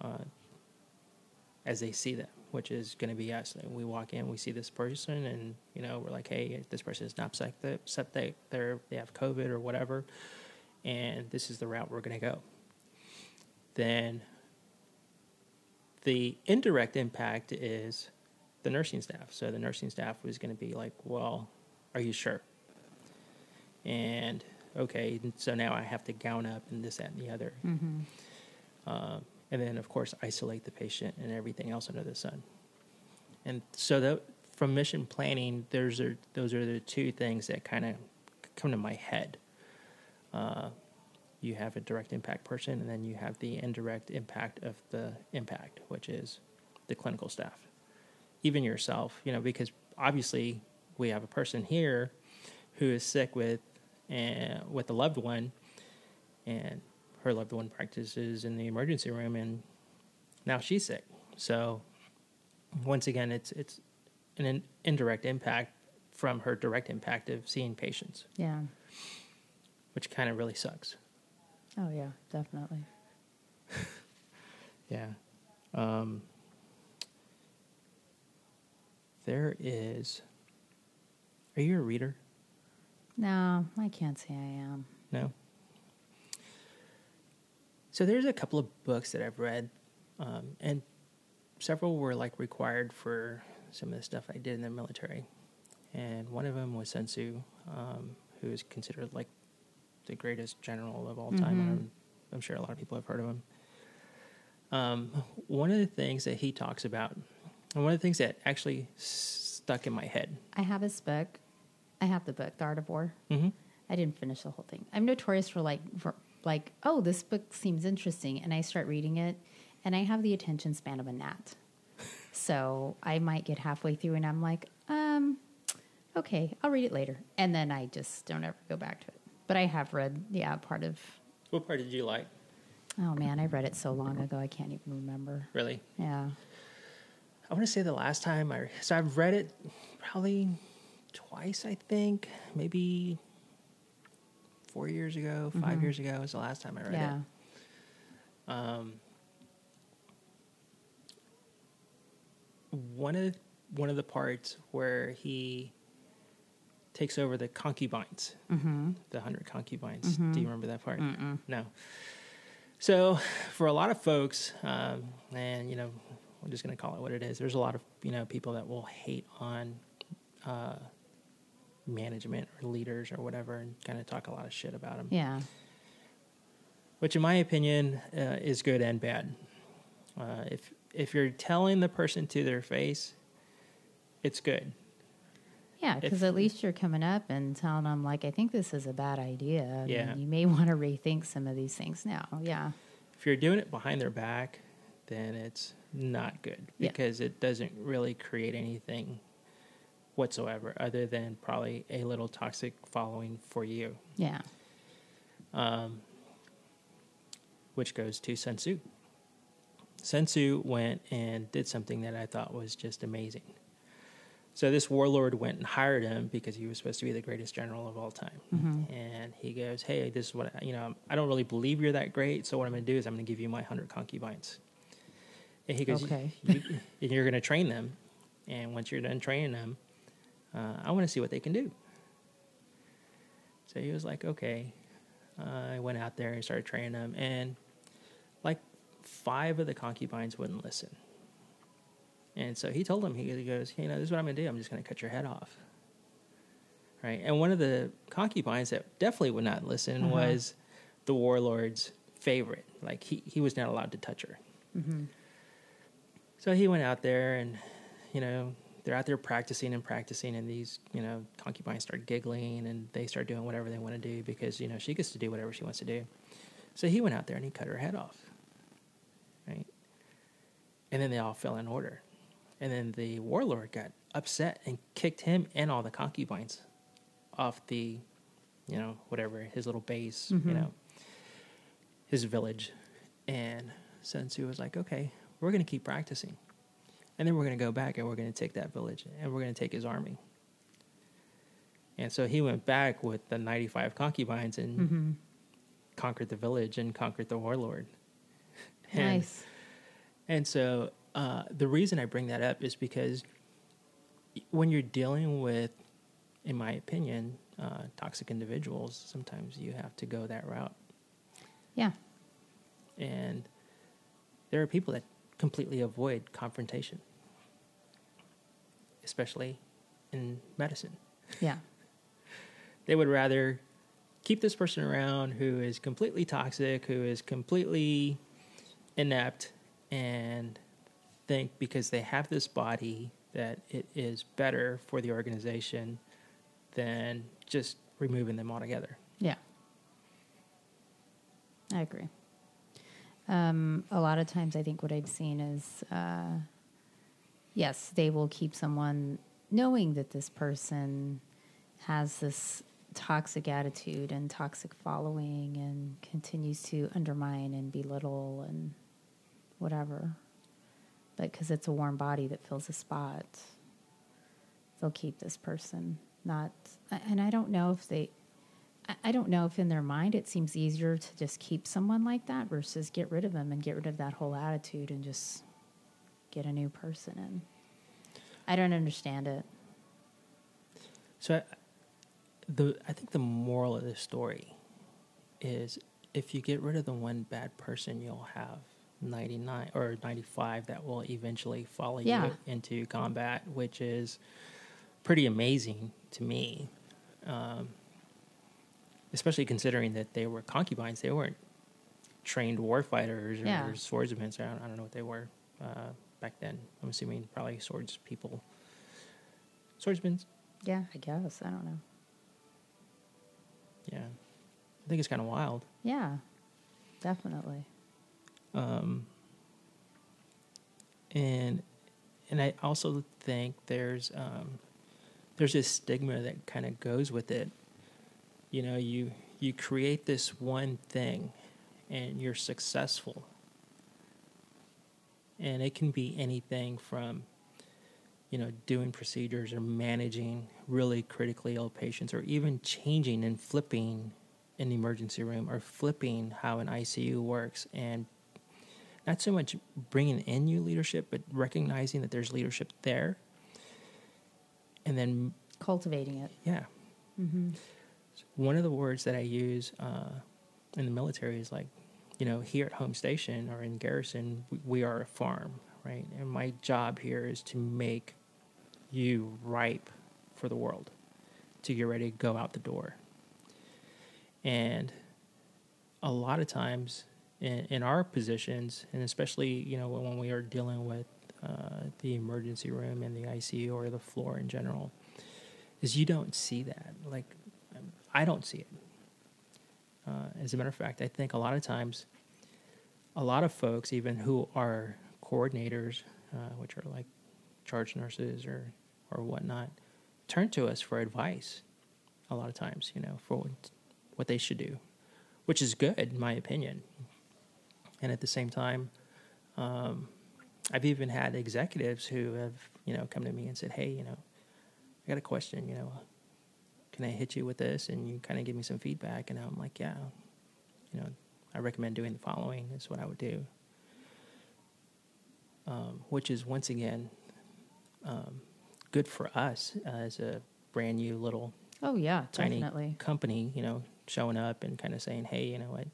uh, as they see them, which is going to be us. And we walk in, we see this person, and, you know, we're like, hey, this person is not septic, septic they're, they have COVID or whatever, and this is the route we're going to go. Then the indirect impact is the nursing staff. So the nursing staff was going to be like, well, are you sure? And, okay, so now I have to gown up and this, that, and the other. Mm-hmm. Um, and then, of course, isolate the patient and everything else under the sun. And so that, from mission planning, there's a, those are the two things that kind of come to my head. Uh, you have a direct impact person, and then you have the indirect impact of the impact, which is the clinical staff. Even yourself, you know, because obviously we have a person here who is sick with and uh, with a loved one, and her loved one practices in the emergency room, and now she's sick. So once again, it's it's an in- indirect impact from her direct impact of seeing patients. Yeah, which kind of really sucks. Oh, yeah, definitely. Yeah. Um, there is... Are you a reader? No, I can't say I am. No? So there's a couple of books that I've read, um, and several were, like, required for some of the stuff I did in the military. And one of them was Sun Tzu, um, who is considered, like, the greatest general of all mm-hmm. time. I'm, I'm sure a lot of people have heard of him. Um, one of the things that he talks about, and one of the things that actually stuck in my head. I have his book. I have the book, The Art of War. Mm-hmm. I didn't finish the whole thing. I'm notorious for, like... For Like, oh, this book seems interesting, and I start reading it, and I have the attention span of a gnat. So I might get halfway through, and I'm like, um, okay, I'll read it later. And then I just don't ever go back to it. But I have read, yeah, part of... What part did you like? Oh, man, I read it so long ago, I can't even remember. Really? Yeah. I want to say the last time I... So I've read it probably twice, I think, maybe... Four years ago, five mm-hmm. years ago was the last time I read yeah. it. Um, one of one of the parts where he takes over the concubines, mm-hmm. the hundred concubines. Mm-hmm. Do you remember that part? Mm-mm. No. So, for a lot of folks, um, and you know, I'm just going to call it what it is. There's a lot of you know people that will hate on. Uh, management or leaders or whatever and kind of talk a lot of shit about them. Yeah. Which in my opinion uh, is good and bad. Uh, if if you're telling the person to their face, it's good. Yeah, because at least you're coming up and telling them, like, I think this is a bad idea. I yeah. mean, you may want to rethink some of these things now. Yeah. If you're doing it behind their back, then it's not good because yeah. it doesn't really create anything whatsoever, other than probably a little toxic following for you. Yeah. Um, which goes to Sun Tzu. Sun Tzu went and did something that I thought was just amazing. So this warlord went and hired him because he was supposed to be the greatest general of all time. Mm-hmm. And he goes, hey, this is what, I, you know, I don't really believe you're that great, so what I'm going to do is I'm going to give you my hundred concubines. And he goes, okay. you, and you're going to train them, and once you're done training them, Uh, I want to see what they can do. So he was like, okay. Uh, I went out there and started training them. And like five of the concubines wouldn't listen. And so he told them, he goes, you know, this is what I'm going to do. I'm just going to cut your head off. Right. And one of the concubines that definitely would not listen uh-huh. was the warlord's favorite. Like he, he was not allowed to touch her. Mm-hmm. So he went out there and, you know, they're out there practicing and practicing, and these, you know, concubines start giggling, and they start doing whatever they want to do because, you know, she gets to do whatever she wants to do. So he went out there and he cut her head off, right? And then they all fell in order. And then the warlord got upset and kicked him and all the concubines off the, you know, whatever, his little base, mm-hmm. you know, his village. And Sun Tzu was like, okay, we're going to keep practicing. And then we're going to go back and we're going to take that village and we're going to take his army. And so he went back with the ninety-five concubines and mm-hmm. conquered the village and conquered the warlord. And, nice. And so uh, the reason I bring that up is because when you're dealing with, in my opinion, uh, toxic individuals, sometimes you have to go that route. Yeah. And there are people that completely avoid confrontation, especially in medicine. Yeah. They would rather keep this person around who is completely toxic, who is completely inept, and think because they have this body that it is better for the organization than just removing them altogether. Yeah. I agree. Um, a lot of times I think what I've seen is, uh, yes, they will keep someone knowing that this person has this toxic attitude and toxic following and continues to undermine and belittle and whatever. But because it's a warm body that fills a spot, they'll keep this person. Not, and I don't know if they, I don't know if in their mind it seems easier to just keep someone like that versus get rid of them and get rid of that whole attitude and just get a new person in. I don't understand it. So I, the, I think the moral of this story is if you get rid of the one bad person, you'll have ninety-nine or ninety-five that will eventually follow yeah. you into combat, which is pretty amazing to me. Um, especially considering that they were concubines. They weren't trained war fighters or yeah. swordsmen. I don't, I don't know what they were uh, back then. I'm assuming probably swords people. Swordsmen? Yeah, I guess. I don't know. Yeah. I think it's kind of wild. Yeah, definitely. Um, and and I also think there's um, there's this stigma that kind of goes with it. You know, you you create this one thing and you're successful. And it can be anything from, you know, doing procedures or managing really critically ill patients or even changing and flipping an emergency room or flipping how an I C U works. And not so much bringing in new leadership, but recognizing that there's leadership there and then cultivating it. Yeah. Mm-hmm. One of the words that I use uh, in the military is like, you know, here at home station or in garrison, we, we are a farm, right? And my job here is to make you ripe for the world, to get ready to go out the door. And a lot of times in, in our positions, and especially, you know, when we are dealing with uh, the emergency room and the I C U or the floor in general, is you don't see that. Like, I don't see it. Uh, as a matter of fact, I think a lot of times, a lot of folks, even who are coordinators, uh, which are like charge nurses or, or whatnot, turn to us for advice a lot of times, you know, for what they should do, which is good, in my opinion. And at the same time, um, I've even had executives who have, you know, come to me and said, hey, you know, I got a question, you know, can I hit you with this? And you kind of give me some feedback. And I'm like, yeah, you know, I recommend doing the following. That's what I would do. Um, which is, once again, um, good for us as a brand new little oh, yeah, tiny definitely. company, you know, showing up and kind of saying, hey, you know what?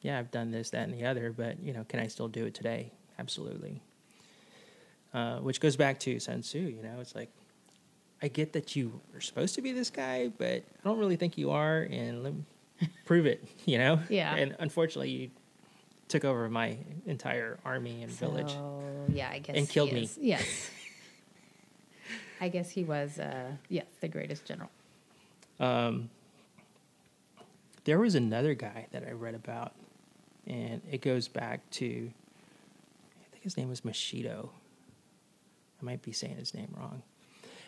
Yeah, I've done this, that, and the other, but, you know, can I still do it today? Absolutely. Uh, which goes back to Sun Tzu, you know, it's like, I get that you are supposed to be this guy, but I don't really think you are, and let me prove it, you know? Yeah. And unfortunately, you took over my entire army and so, village. Yeah, I guess. And killed me. Yes. I guess he was, uh, yeah, the greatest general. Um, there was another guy that I read about, and it goes back to, I think his name was Machido. I might be saying his name wrong.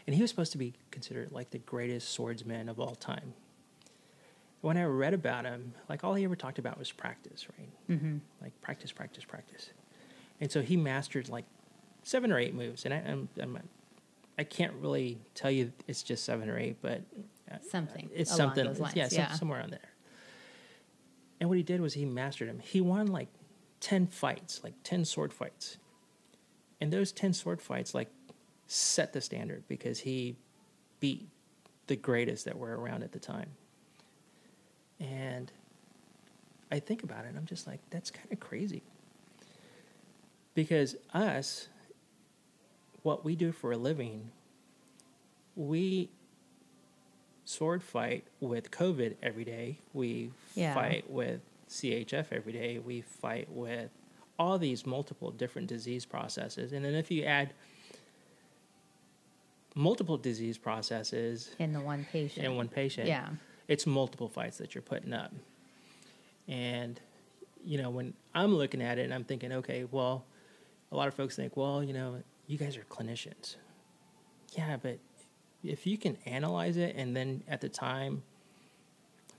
And he was supposed to be considered like the greatest swordsman of all time. When I read about him, like all he ever talked about was practice, right? Mm-hmm. Like practice, practice, practice. And so he mastered like seven or eight moves. And I, I'm, I'm, I can't really tell you it's just seven or eight, but something. It's along something. Those lines. Yeah, yeah. Some, somewhere on there. And what he did was he mastered him. He won like ten fights, like ten sword fights. And those ten sword fights, like, set the standard because he beat the greatest that were around at the time. And I think about it, and I'm just like, that's kind of crazy. Because us, what we do for a living, we sword fight with COVID every day. We yeah. fight with C H F every day. We fight with all these multiple different disease processes. And then if you add multiple disease processes in the one patient. In one patient. Yeah. It's multiple fights that you're putting up. And, you know, when I'm looking at it and I'm thinking, okay, well, a lot of folks think, well, you know, you guys are clinicians. Yeah, but if you can analyze it and then at the time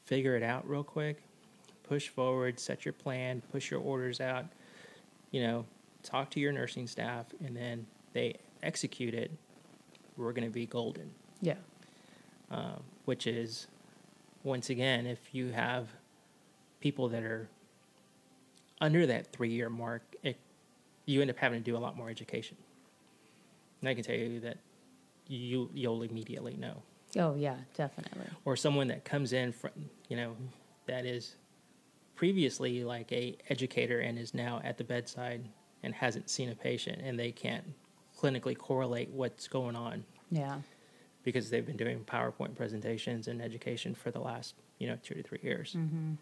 figure it out real quick, push forward, set your plan, push your orders out, you know, talk to your nursing staff, and then they execute it, we're going to be golden. Yeah. Um, which is once again, if you have people that are under that three-year mark, it, you end up having to do a lot more education. And I can tell you that you, you'll immediately know. Oh, yeah, definitely. Or someone that comes in from, you know, that is previously like a educator and is now at the bedside and hasn't seen a patient, and they can't clinically correlate what's going on. Yeah. Because they've been doing PowerPoint presentations and education for the last, you know, two to three years. Mm-hmm.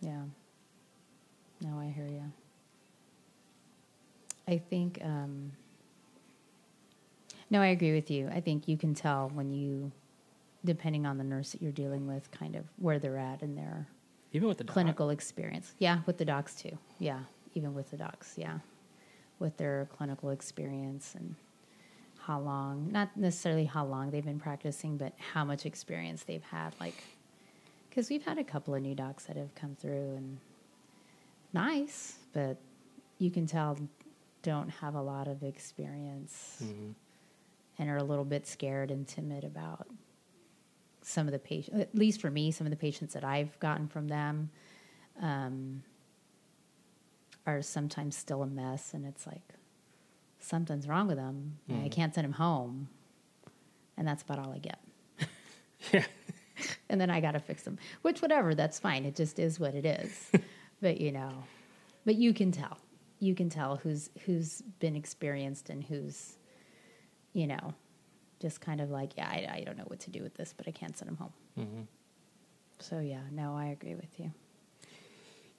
Yeah. No, I hear you. I think, um, no, I agree with you. I think you can tell when you, depending on the nurse that you're dealing with, kind of where they're at in their even with the clinical doc. experience. Yeah, with the docs too. Yeah, even with the docs, yeah. With their clinical experience and how long, not necessarily how long they've been practicing, but how much experience they've had. Like, because we've had a couple of new docs that have come through and nice, but you can tell don't have a lot of experience mm-hmm. and are a little bit scared and timid about some of the patients, at least for me, some of the patients that I've gotten from them um, are sometimes still a mess, and it's like something's wrong with them. Mm-hmm. I can't send them home, and that's about all I get. Yeah. And then I got to fix them, which whatever, that's fine. It just is what it is. But, you know, but you can tell, you can tell who's, who's been experienced and who's, you know, just kind of like, yeah, I, I don't know what to do with this, but I can't send them home. Mm-hmm. So yeah, no, I agree with you.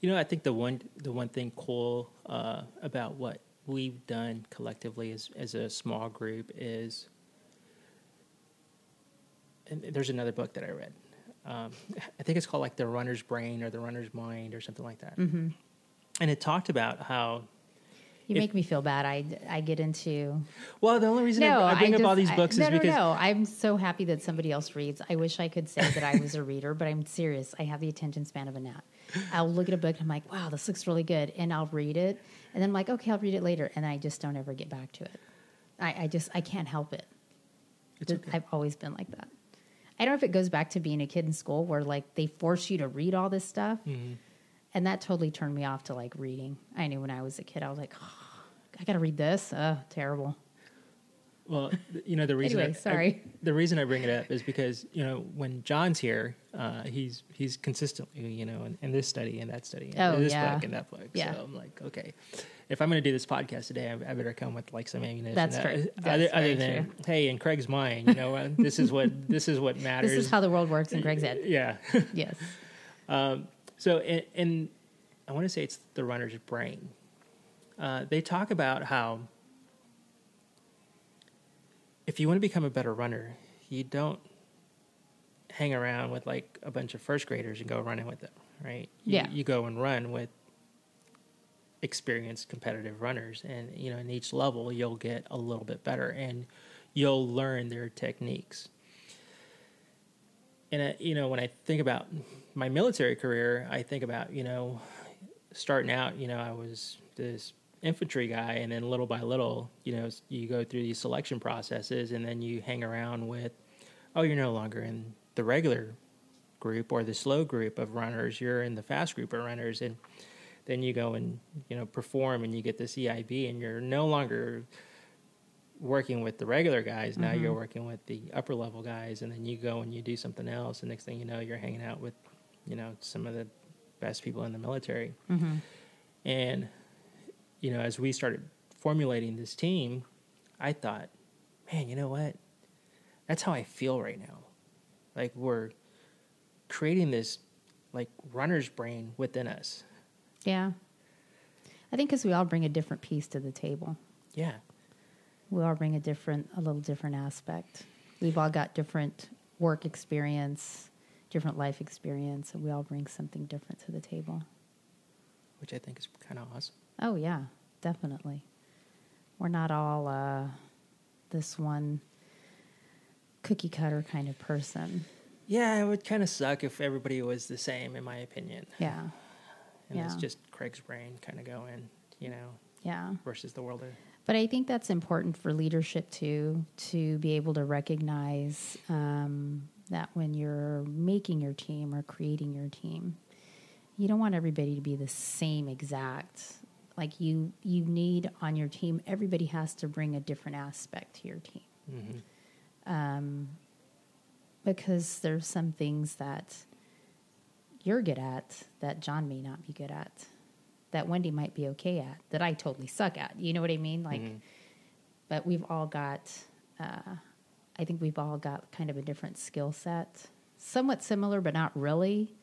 You know, I think the one, the one thing cool, uh, about what we've done collectively as, as a small group is, and there's another book that I read. Um, I think it's called like The Runner's Brain or The Runner's Mind or something like that. Mm-hmm. And it talked about how you if, make me feel bad. I, I get into, well, the only reason no, I bring I just, up all these books I, no, is no, because no, I'm so happy that somebody else reads. I wish I could say that I was a reader, but I'm serious. I have the attention span of a gnat. I'll look at a book and I'm like, wow, this looks really good. And I'll read it. And then I'm like, okay, I'll read it later. And I just don't ever get back to it. I, I just, I can't help it. It's okay. I've always been like that. I don't know if it goes back to being a kid in school where like they force you to read all this stuff. Mm-hmm. And that totally turned me off to like reading. I knew when I was a kid, I was like, oh, I got to read this. Oh, terrible. Well, you know, the reason, anyway, I, sorry. I, the reason I bring it up is because, you know, when John's here, uh, he's, he's consistently, you know, in, in this study and that study, and oh, this yeah. book and that book. Yeah. So I'm like, okay, if I'm going to do this podcast today, I, I better come with like some ammunition. That's that, true. That's other other than, true. Hey, in Craig's mind, you know, uh, this is what, this is what matters. This is how the world works in Craig's head. Yeah. Yes. Um, so, and, and I want to say it's The Runner's Brain. Uh, they talk about how if you want to become a better runner, you don't hang around with like a bunch of first graders and go running with them, right? You, yeah. You go and run with experienced competitive runners, and you know, in each level you'll get a little bit better and you'll learn their techniques. And I, you know, when I think about my military career, I think about, you know, starting out, you know, I was this infantry guy, and then little by little, you know, you go through these selection processes, and then you hang around with, oh, you're no longer in the regular group or the slow group of runners, you're in the fast group of runners, and then you go and, you know, perform, and you get this E I B, and you're no longer working with the regular guys. Now mm-hmm. you're working with the upper level guys, and then you go and you do something else. And next thing you know, you're hanging out with, you know, some of the best people in the military. Mm-hmm. And, you know, as we started formulating this team, I thought, man, you know what? That's how I feel right now. Like we're creating this like runner's brain within us. Yeah. I think because we all bring a different piece to the table. Yeah. We all bring a different, a little different aspect. We've all got different work experience, different life experience, and we all bring something different to the table. Which I think is kind of awesome. Oh, yeah, definitely. We're not all uh, this one cookie cutter kind of person. Yeah, it would kind of suck if everybody was the same, in my opinion. Yeah. And yeah. It's just Craig's brain kind of going, you know, yeah. versus the world. But I think that's important for leadership, too, to be able to recognize um, that when you're making your team or creating your team, you don't want everybody to be the same exact. Like you, you need on your team, everybody has to bring a different aspect to your team. Mm-hmm. Um, because there's some things that you're good at that John may not be good at, that Wendy might be okay at, that I totally suck at. You know what I mean? Like, mm-hmm. But we've all got, uh, I think we've all got kind of a different skill set, somewhat similar, but not really.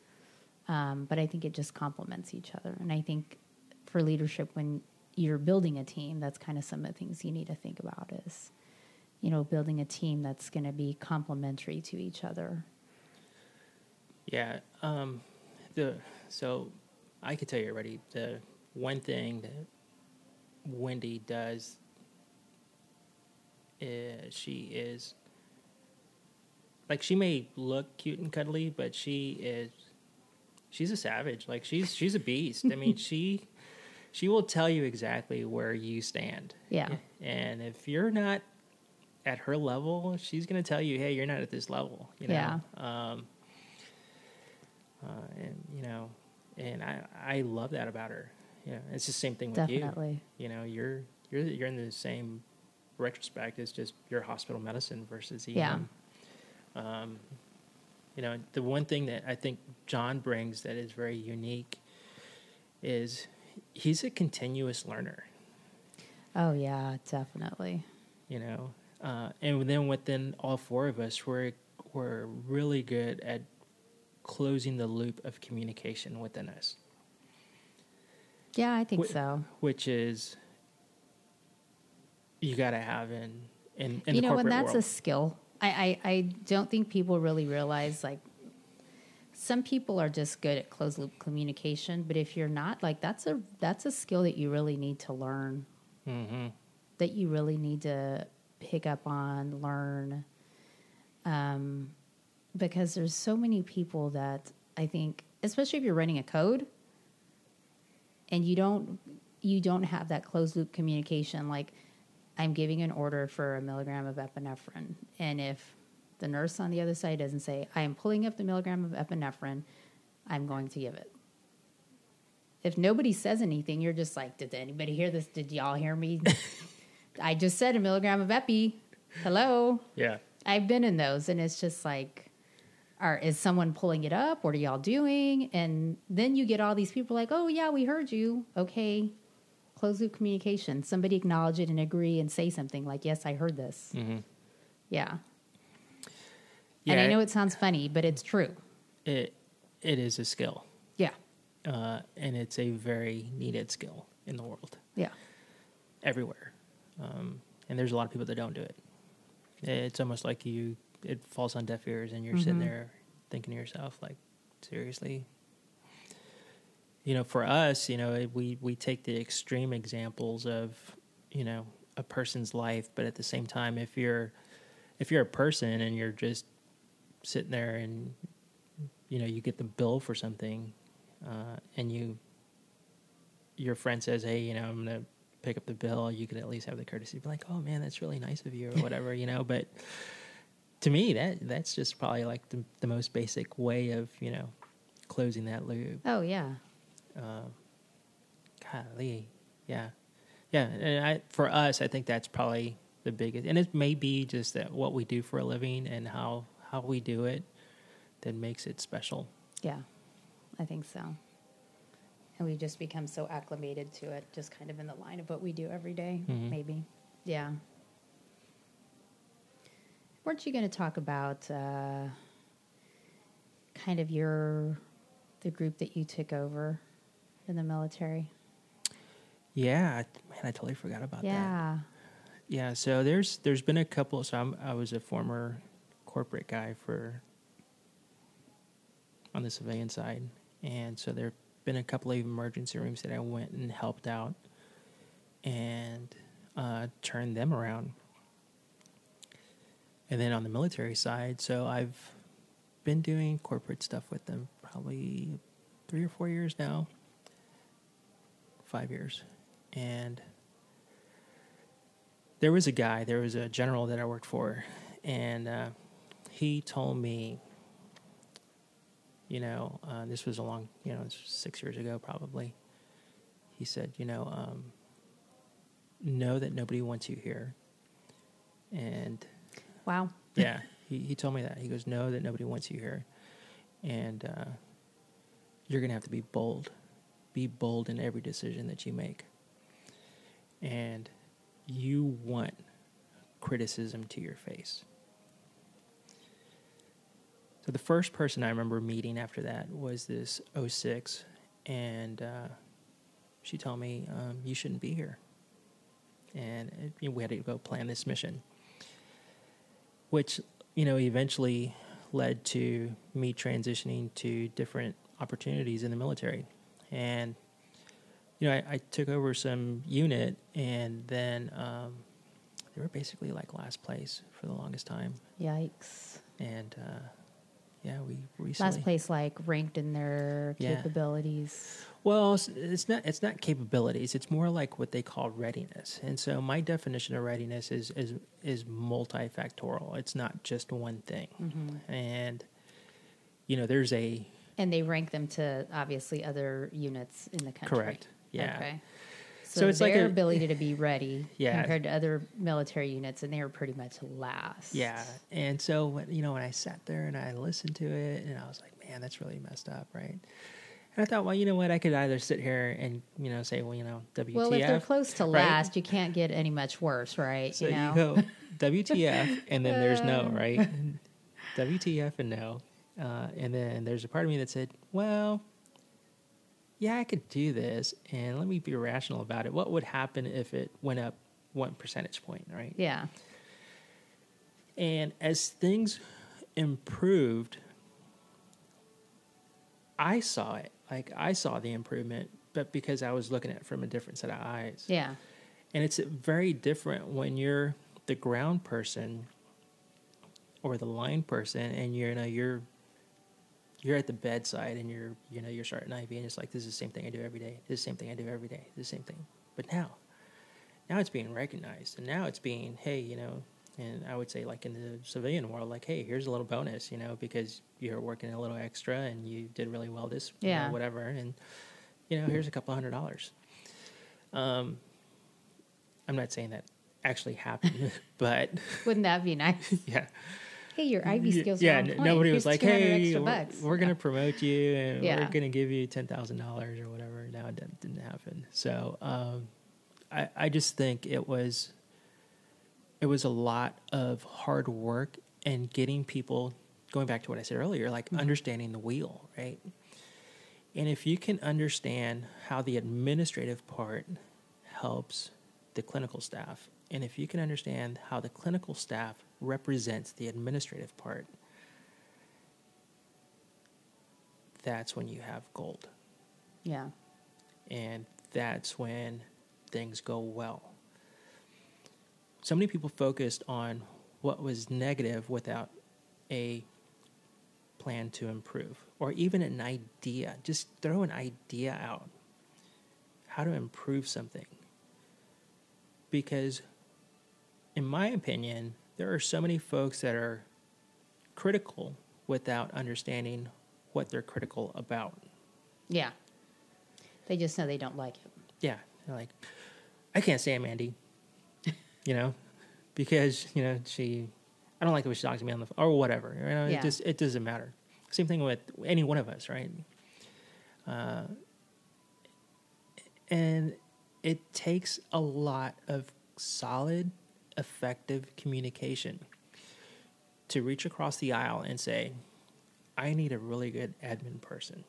Um, but I think it just complements each other. And I think for leadership, when you're building a team, that's kind of some of the things you need to think about is, you know, building a team that's going to be complementary to each other. Yeah. Um, the, so I could tell you already, the one thing that Wendy does is she is, like, she may look cute and cuddly, but she is, she's a savage. Like, she's, she's a beast. I mean, she, she will tell you exactly where you stand. Yeah. And if you're not at her level, she's going to tell you, hey, you're not at this level, you know? Yeah. Um, uh, and you know, and I, I love that about her. Yeah. You know, it's the same thing with Definitely. you, you know, you're, you're, you're in the same retrospect. It's just your hospital medicine versus E M. Yeah. Um, you know, the one thing that I think John brings that is very unique is he's a continuous learner. Oh yeah, definitely. You know, uh, and then within all four of us, we're, we're really good at closing the loop of communication within us. Yeah, I think Wh- so. Which is, you got to have in, in, in you the know, corporate and that's world. A skill. I, I, I don't think people really realize, like, some people are just good at closed loop communication, but if you're not, like, that's a, that's a skill that you really need to learn, mm-hmm. that you really need to pick up on, learn, um, because there's so many people that I think, especially if you're running a code and you don't, you don't have that closed loop communication, like, I'm giving an order for a milligram of epinephrine. And if the nurse on the other side doesn't say, I am pulling up the milligram of epinephrine, I'm going to give it. If nobody says anything, you're just like, did anybody hear this? Did y'all hear me? I just said a milligram of epi. Hello. Yeah. I've been in those. And it's just like, are, is someone pulling it up? What are y'all doing? And then you get all these people like, oh yeah, we heard you. Okay. Closed loop communication. Somebody acknowledge it and agree and say something like, yes, I heard this. Mm-hmm. Yeah. yeah. And I know it, it sounds funny, but it's true. It It is a skill. Yeah. Uh, and it's a very needed skill in the world. Yeah. Everywhere. Um, and there's a lot of people that don't do it. It's almost like you, it falls on deaf ears and you're mm-hmm. sitting there thinking to yourself, like, seriously? You know, for us, you know, we, we take the extreme examples of, you know, a person's life, but at the same time, if you're, if you're a person and you're just sitting there and, you know, you get the bill for something, uh, and you, your friend says, hey, you know, I'm going to pick up the bill, you could at least have the courtesy to be like, oh man, that's really nice of you or whatever, you know, but to me, that, that's just probably like the, the most basic way of, you know, closing that loop. Oh yeah. Um, golly, yeah, yeah. And I, for us, I think that's probably the biggest. And it may be just that what we do for a living and how how we do it that makes it special. Yeah, I think so. And we just become so acclimated to it, just kind of in the line of what we do every day. Mm-hmm. Maybe, yeah. Weren't you going to talk about uh, kind of your the group that you took over? In the military. Yeah, man, I totally forgot about yeah. that. Yeah. Yeah, so there's there's been a couple. So I'm, I was a former corporate guy for on the civilian side, and so there've been a couple of emergency rooms that I went and helped out, and uh, turned them around. And then on the military side, so I've been doing corporate stuff with them probably three or four years now. Five years. And there was a guy, there was a general that I worked for, and uh, he told me, you know, uh, this was a long, you know, six years ago probably. He said, you know, um, know that nobody wants you here. And wow. Yeah, he, he told me that. He goes, know that nobody wants you here. And uh, you're going to have to be bold. Be bold in every decision that you make. And you want criticism to your face. So the first person I remember meeting after that was this oh six, and uh, she told me, um, you shouldn't be here. And it, you know, we had to go plan this mission, which, you know, eventually led to me transitioning to different opportunities in the military. And, you know, I, I took over some unit, and then um, they were basically like last place for the longest time. Yikes. And, uh, yeah, we recently... Last place, like, ranked in their yeah. capabilities. Well, it's, it's not it's not capabilities. It's more like what they call readiness. And so my definition of readiness is is, is multifactorial. It's not just one thing. Mm-hmm. And, you know, there's a... And they rank them to, obviously, other units in the country. Correct, yeah. Okay. So, so it's their like a, ability to be ready yeah. compared to other military units, and they were pretty much last. Yeah, and so, you know, when I sat there and I listened to it, and I was like, man, that's really messed up, right? And I thought, well, you know what, I could either sit here and, you know, say, well, you know, W T F. Well, if they're close to right? last, you can't get any much worse, right? So you, know? You go W T F, and then there's no, right? W T F and no. Uh, and then there's a part of me that said, well... yeah, I could do this, and let me be rational about it. What would happen if it went up one percentage point, right? Yeah. And as things improved, I saw it. Like, I saw the improvement, but because I was looking at it from a different set of eyes. Yeah. And it's very different when you're the ground person or the line person, and you're, you know, you're... you're at the bedside and you're, you know, you're starting I V, and it's like, this is the same thing I do every day. This is the same thing I do every day. This is the same thing. But now, now it's being recognized, and now it's being, hey, you know, and I would say like in the civilian world, like, hey, here's a little bonus, you know, because you're working a little extra and you did really well this, yeah. you know, whatever. And, you know, here's a couple hundred dollars. Um, I'm not saying that actually happened, but. Wouldn't that be nice? Yeah. Hey, your I V skills yeah, are on point. Nobody was Here's like, hey, we're, we're yeah. going to promote you, and yeah. we're going to give you ten thousand dollars or whatever. No, it didn't, didn't happen. So um, I, I just think it was it was a lot of hard work and getting people, going back to what I said earlier, like mm-hmm. understanding the wheel, right? And if you can understand how the administrative part helps the clinical staff, and if you can understand how the clinical staff represents the administrative part, that's when you have gold. Yeah. And that's when things go well. So many people focused on what was negative without a plan to improve, or even an idea. Just throw an idea out, how to improve something. Because in my opinion, there are so many folks that are critical without understanding what they're critical about. Yeah. They just know they don't like it. Yeah. They're like, I can't stand Mandy, you know, because, you know, she, I don't like the way she talks to me on the phone or whatever. You know, yeah. It just, it doesn't matter. Same thing with any one of us, right? Uh, and it takes a lot of solid, effective communication to reach across the aisle and say, I need a really good admin person,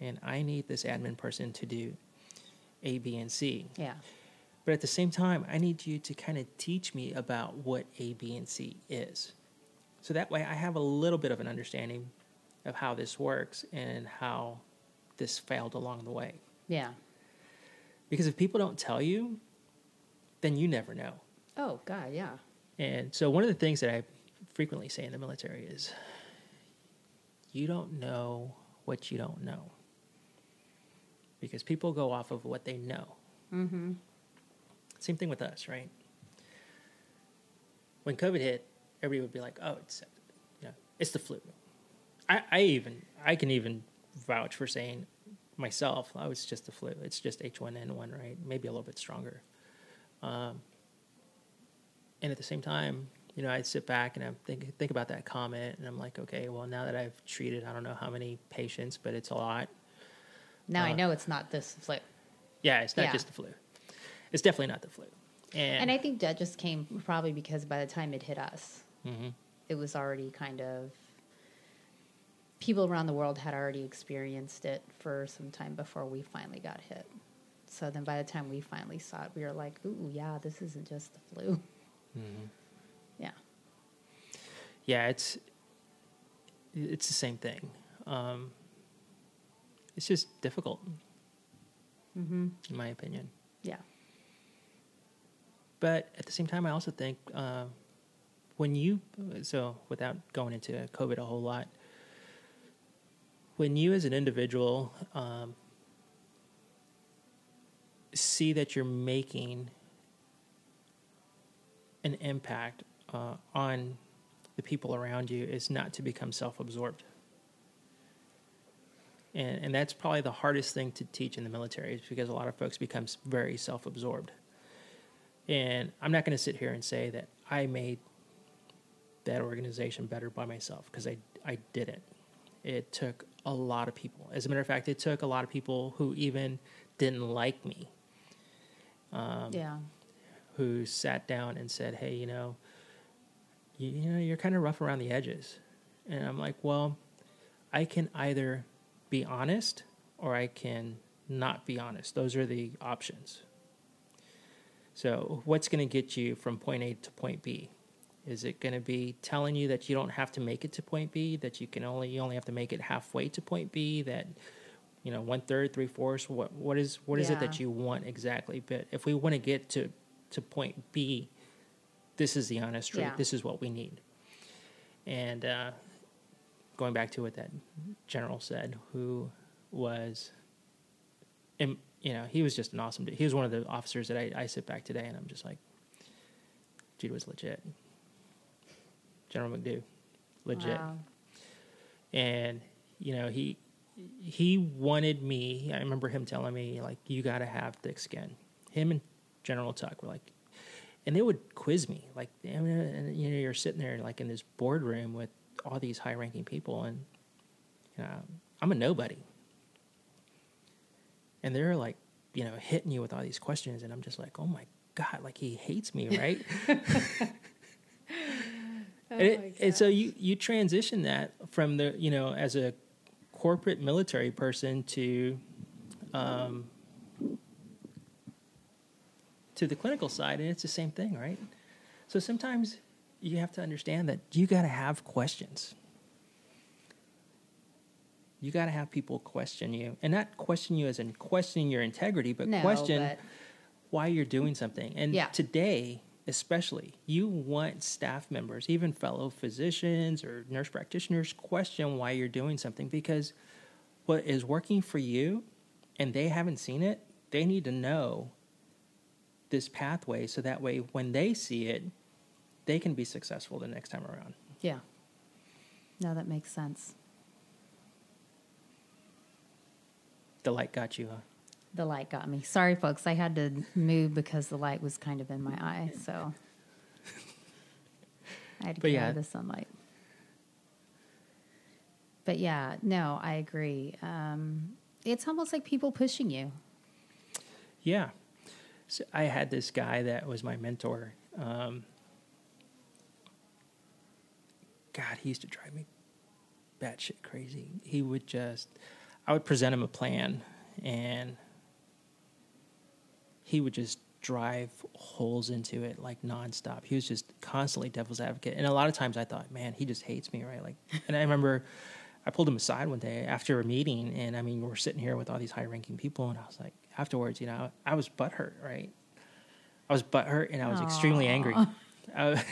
and I need this admin person to do A, B, and C. Yeah. But at the same time, I need you to kind of teach me about what A, B, and C is. So that way I have a little bit of an understanding of how this works and how this failed along the way. Yeah. Because if people don't tell you, then you never know. Oh, God, yeah. And so one of the things that I frequently say in the military is, you don't know what you don't know. Because people go off of what they know. Mm-hmm. Same thing with us, right? When COVID hit, everybody would be like, oh, it's, you know, It's the flu. I, I even I can even vouch for saying myself, oh, it's just the flu. It's just H one N one, right? Maybe a little bit stronger. Um, and at the same time, you know, I sit back and I think think about that comment, and I'm like, okay, well, now that I've treated, I don't know how many patients, but it's a lot. Now uh, I know it's not this flu. Yeah, it's not yeah. just the flu. It's definitely not the flu. And, and I think that just came probably because by the time it hit us, mm-hmm. it was already kind of, people around the world had already experienced it for some time before we finally got hit. So then by the time we finally saw it, we were like, ooh, yeah, this isn't just the flu. Mm-hmm. Yeah. Yeah, it's it's the same thing. Um, it's just difficult, mm-hmm. in my opinion. Yeah. But at the same time, I also think uh, when you, so without going into COVID a whole lot, when you as an individual um, see that you're making an impact uh, on the people around you, is not to become self-absorbed. And, and that's probably the hardest thing to teach in the military, is because a lot of folks become very self-absorbed. And I'm not going to sit here and say that I made that organization better by myself, because I, I didn't. It took a lot of people. As a matter of fact, it took a lot of people who even didn't like me. Um, yeah. Who sat down and said, hey, you know, you, you know, you're kind of rough around the edges. And I'm like, well, I can either be honest or I can not be honest. Those are the options. So what's going to get you from point A to point B? Is it going to be telling you that you don't have to make it to point B, that you can only you only have to make it halfway to point B, that, you know, one third, three fourths? What what is what is yeah. it that you want exactly? But if we want to get to to point B, this is the honest truth. Yeah. This is what we need. And uh, going back to what that general said, who was, you know, he was just an awesome dude. He was one of the officers that I, I sit back today and I'm just like, dude was legit. General McDew, legit. Wow. And, you know, he he wanted me, I remember him telling me, like, you got to have thick skin. Him and General Tuck were like, and they would quiz me. Like, you know, you're sitting there, like, in this boardroom with all these high-ranking people, and, you know, I'm a nobody. And they're, like, you know, hitting you with all these questions, and I'm just like, oh, my God, like, he hates me, right? Oh, and, it, and so you, you transition that from the, you know, as a corporate military person to um, to the clinical side, and it's the same thing, right? So sometimes you have to understand that you got to have questions. You got to have people question you, and not question you as in questioning your integrity, but no, question but... why you're doing something. And yeah. today... especially, you want staff members, even fellow physicians or nurse practitioners, question why you're doing something, because what is working for you and they haven't seen it, they need to know this pathway so that way when they see it, they can be successful the next time around. Yeah. No, that makes sense. The light got you, huh? The light got me. Sorry, folks. I had to move because the light was kind of in my eye, so I had to get yeah. out of the sunlight. But yeah, no, I agree. Um, it's almost like people pushing you. Yeah. So I had this guy that was my mentor. Um, God, he used to drive me batshit crazy. He would just, I would present him a plan, and he would just drive holes into it like nonstop. He was just constantly devil's advocate. And a lot of times I thought, man, he just hates me, right? Like, and I remember I pulled him aside one day after a meeting, and I mean, we're sitting here with all these high-ranking people, and I was like, afterwards, you know, I was butthurt, right? I was butthurt, and I was Aww. extremely angry. I,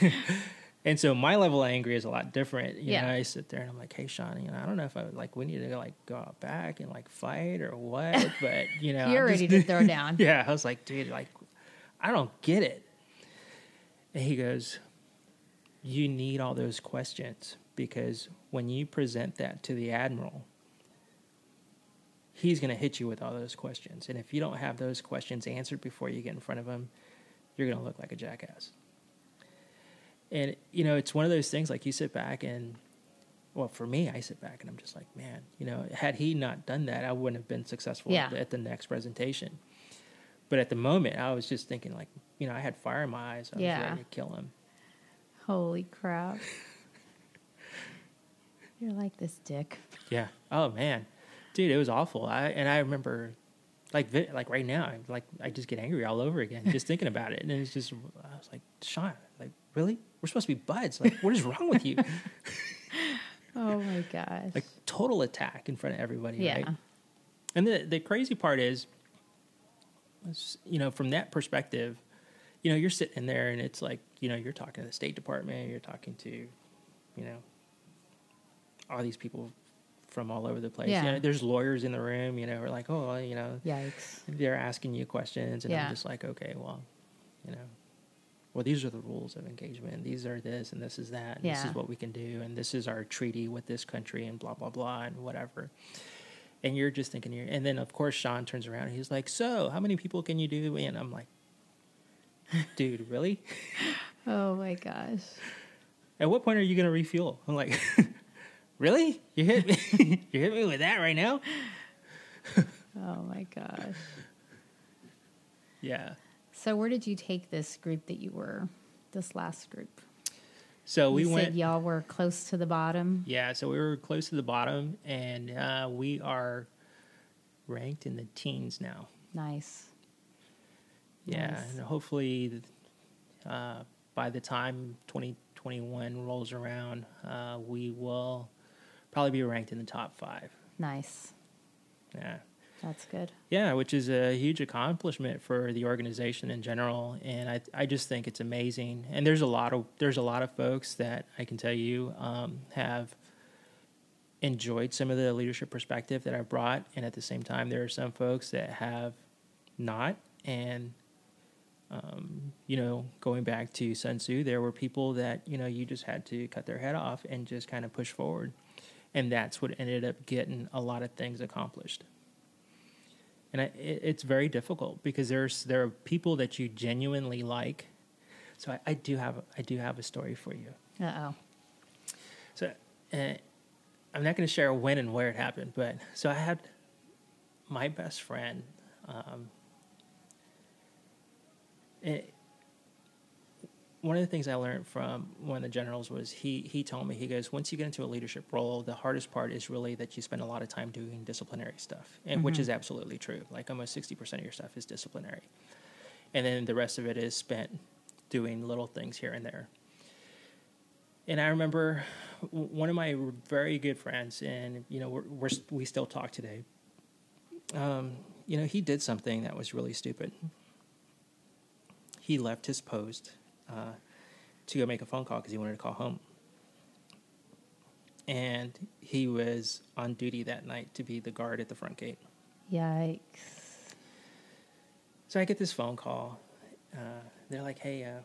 and so my level of angry is a lot different. You yeah. know, I sit there, and I'm like, hey, Sean, you know, I don't know if I would, like, we need to, like, go out back and, like, fight or what, but, you know. You're I'm ready just, to throw down. Yeah, I was like, dude, like, I don't get it. And he goes, you need all those questions because when you present that to the admiral, he's going to hit you with all those questions. And if you don't have those questions answered before you get in front of him, you're going to look like a jackass. And, you know, it's one of those things, like, you sit back and, well, for me, I sit back and I'm just like, man, you know, had he not done that, I wouldn't have been successful yeah. at the next presentation. But at the moment, I was just thinking, like, you know, I had fire in my eyes. I was yeah. ready to kill him. Holy crap. You're like this dick. Yeah. Oh, man. Dude, it was awful. I And I remember, like, like right now, I'm like, I just get angry all over again just thinking about it. And it's just, I was like, Sean, like, really? We're supposed to be buds. Like, what is wrong with you? Oh, my gosh. Like, total attack in front of everybody, yeah. right? And the, the crazy part is, you know, from that perspective, you know, you're sitting there and it's like, you know, you're talking to the State Department, you're talking to, you know, all these people from all over the place. Yeah. You know, there's lawyers in the room, you know, we're like, oh, you know, yikes. They're asking you questions. And yeah. I'm just like, okay, well, you know, well, these are the rules of engagement. These are this and this is that. And yeah. this is what we can do. And this is our treaty with this country and blah, blah, blah, and whatever. And you're just thinking, you're, and then, of course, Sean turns around and he's like, so how many people can you do? And I'm like, dude, really? Oh, my gosh. At what point are you going to refuel? I'm like, really? You hit me? You hit me with that right now? Oh, my gosh. Yeah. So where did you take this group that you were, this last group? So we you went. Said y'all were close to the bottom. Yeah, so we were close to the bottom, and uh, we are ranked in the teens now. Nice. Yeah, nice. And hopefully uh, by the time twenty twenty-one rolls around, uh, we will probably be ranked in the top five. Nice. Yeah. That's good. Yeah, which is a huge accomplishment for the organization in general, and I I just think it's amazing. And there's a lot of there's a lot of folks that I can tell you um, have enjoyed some of the leadership perspective that I brought, and at the same time, there are some folks that have not. And um, you know, going back to Sun Tzu, there were people that you know you just had to cut their head off and just kind of push forward, and that's what ended up getting a lot of things accomplished. And I, it, it's very difficult because there's there are people that you genuinely like. So I, I do have I do have a story for you. Uh oh. So uh, I'm not going to share when and where it happened, but so I had my best friend. Um, it, one of the things I learned from one of the generals was he he told me, he goes, once you get into a leadership role, the hardest part is really that you spend a lot of time doing disciplinary stuff, and mm-hmm. which is absolutely true. Like almost sixty percent of your stuff is disciplinary. And then the rest of it is spent doing little things here and there. And I remember one of my very good friends, and, you know, we're, we're, we still talk today. Um, you know, he did something that was really stupid. He left his post Uh, to go make a phone call because he wanted to call home. And he was on duty that night to be the guard at the front gate. Yikes. So I get this phone call. Uh, they're like, hey, uh,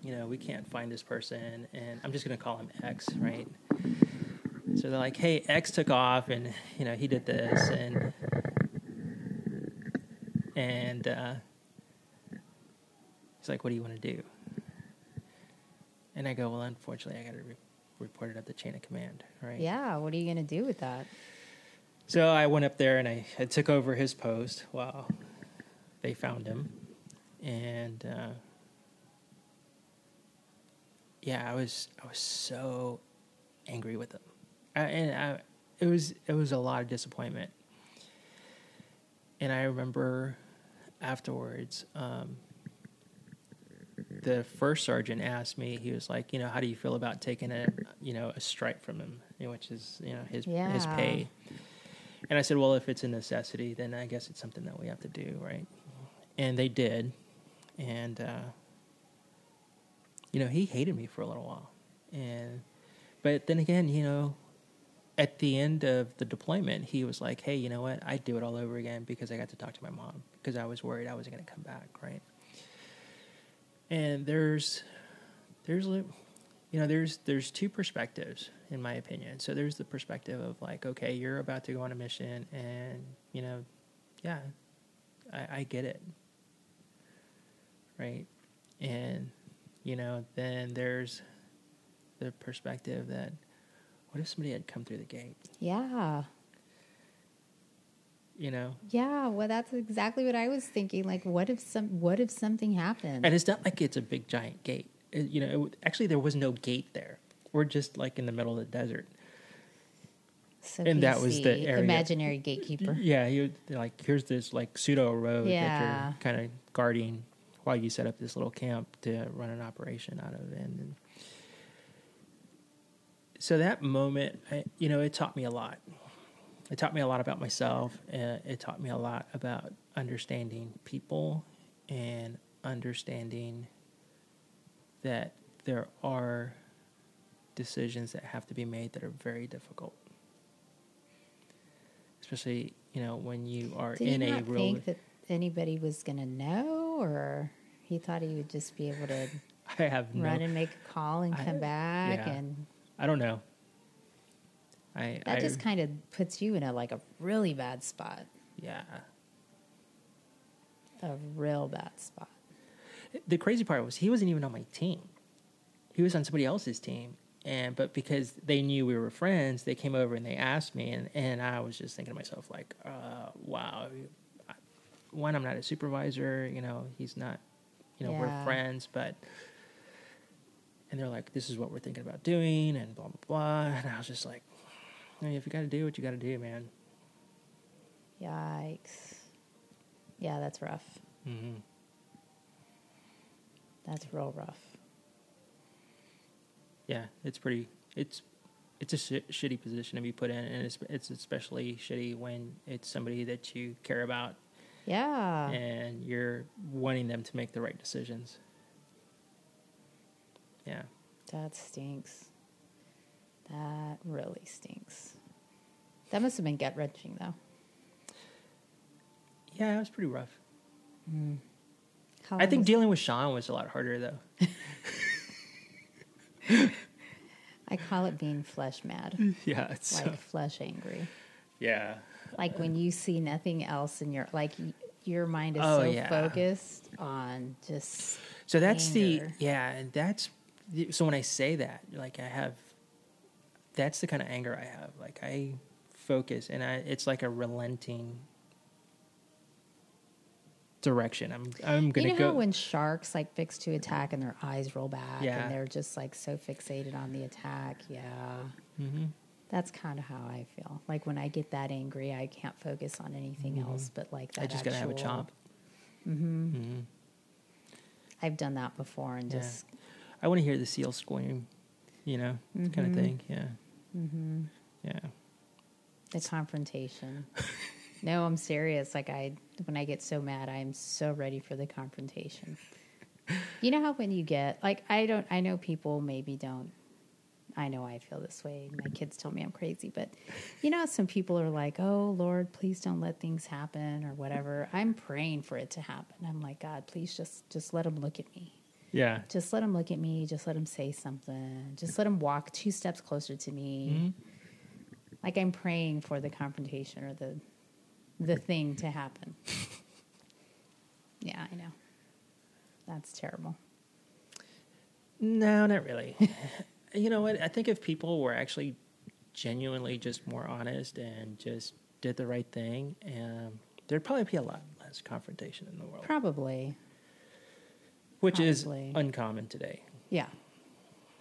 you know, we can't find this person, and I'm just going to call him X, right? So they're like, hey, X took off, and, you know, he did this, and, and, uh, like, what do you want to do? And I go, well, unfortunately, I got to re- report it up the chain of command, right? Yeah, what are you going to do with that? So I went up there, and I, I took over his post while they found him. And, uh, yeah, I was I was so angry with him. I, and I, it was it was a lot of disappointment. And I remember afterwards, um, the first sergeant asked me, he was like, you know, how do you feel about taking a, you know, a stripe from him, which is, you know, his yeah. his pay. And I said, well, if it's a necessity, then I guess it's something that we have to do, right? And they did. And, uh, you know, he hated me for a little while. And, but then again, you know, at the end of the deployment, he was like, hey, you know what? I'd do it all over again because I got to talk to my mom because I was worried I wasn't going to come back, right? And there's, there's, you know, there's there's two perspectives, in my opinion. So there's the perspective of like, okay, you're about to go on a mission, and, you know, yeah, I, I get it, right? And, you know, then there's the perspective that, what if somebody had come through the gate? Yeah. You know? Yeah, well, that's exactly what I was thinking. Like, what if some, what if something happened? And it's not like it's a big, giant gate. It, you know, it, actually, there was no gate there. We're just, like, in the middle of the desert. So and that was the area. Imaginary gatekeeper. Yeah, he would, like, here's this, like, pseudo road yeah. that you're kind of guarding while you set up this little camp to run an operation out of. And, and so that moment, I, you know, it taught me a lot. It taught me a lot about myself. And it taught me a lot about understanding people and understanding that there are decisions that have to be made that are very difficult. Especially, you know, when you are Did in you not a real... think that anybody was going to know, or he thought he would just be able to I have run no, and make a call and I, come back? Yeah, and I don't know. I, that I, just kind of puts you in a like a really bad spot. Yeah. A real bad spot. The crazy part was he wasn't even on my team. He was on somebody else's team. And but because they knew we were friends, they came over and they asked me, and, and I was just thinking to myself, like, uh, wow, I, one, I'm not a supervisor, you know, he's not, you know, yeah. we're friends, but, and they're like, this is what we're thinking about doing, and blah, blah, blah, and I was just like, I mean, if you got to do what you got to do, man. Yikes. Yeah, that's rough. Mm-hmm. That's real rough. Yeah, it's pretty, it's it's a sh- shitty position to be put in, and it's, it's especially shitty when it's somebody that you care about. Yeah. And you're wanting them to make the right decisions. Yeah. That stinks. That really stinks. That must have been gut-wrenching, though. Yeah, it was pretty rough. Mm. I think dealing with Sean was a lot harder, though. I call it being flesh mad. Yeah, it's like so... flesh angry. Yeah, like uh, when you see nothing else in your like y- your mind is oh, so yeah. focused on just. So that's anger. the yeah, and that's the, so when I say that, like I have, that's the kind of anger I have. Like I focus, and I it's like a relenting direction. I'm I'm gonna go. You know go. How when sharks like fix to attack and their eyes roll back yeah. and they're just like so fixated on the attack? Yeah. Mm-hmm. That's kind of how I feel. Like when I get that angry, I can't focus on anything mm-hmm. else but like that. I just gotta have a chomp. Mm-hmm. Mm-hmm. I've done that before and yeah. just. I want to hear the seal squeam, you know, mm-hmm. kind of thing. Yeah. Mm-hmm. Yeah. The confrontation. No, I'm serious. Like I, when I get so mad, I'm so ready for the confrontation. You know how when you get like, I don't, I know people maybe don't, I know I feel this way. My kids tell me I'm crazy, but you know, how some people are like, oh Lord, please don't let things happen or whatever. I'm praying for it to happen. I'm like, God, please just, just let them look at me. Yeah. Just let them look at me. Just let them say something. Just let them walk two steps closer to me. Mm-hmm. Like I'm praying for the confrontation or the, the thing to happen. Yeah, I know. That's terrible. No, not really. You know what? I think if people were actually genuinely just more honest and just did the right thing, um, there'd probably be a lot less confrontation in the world. Probably. Which probably. is uncommon today. Yeah,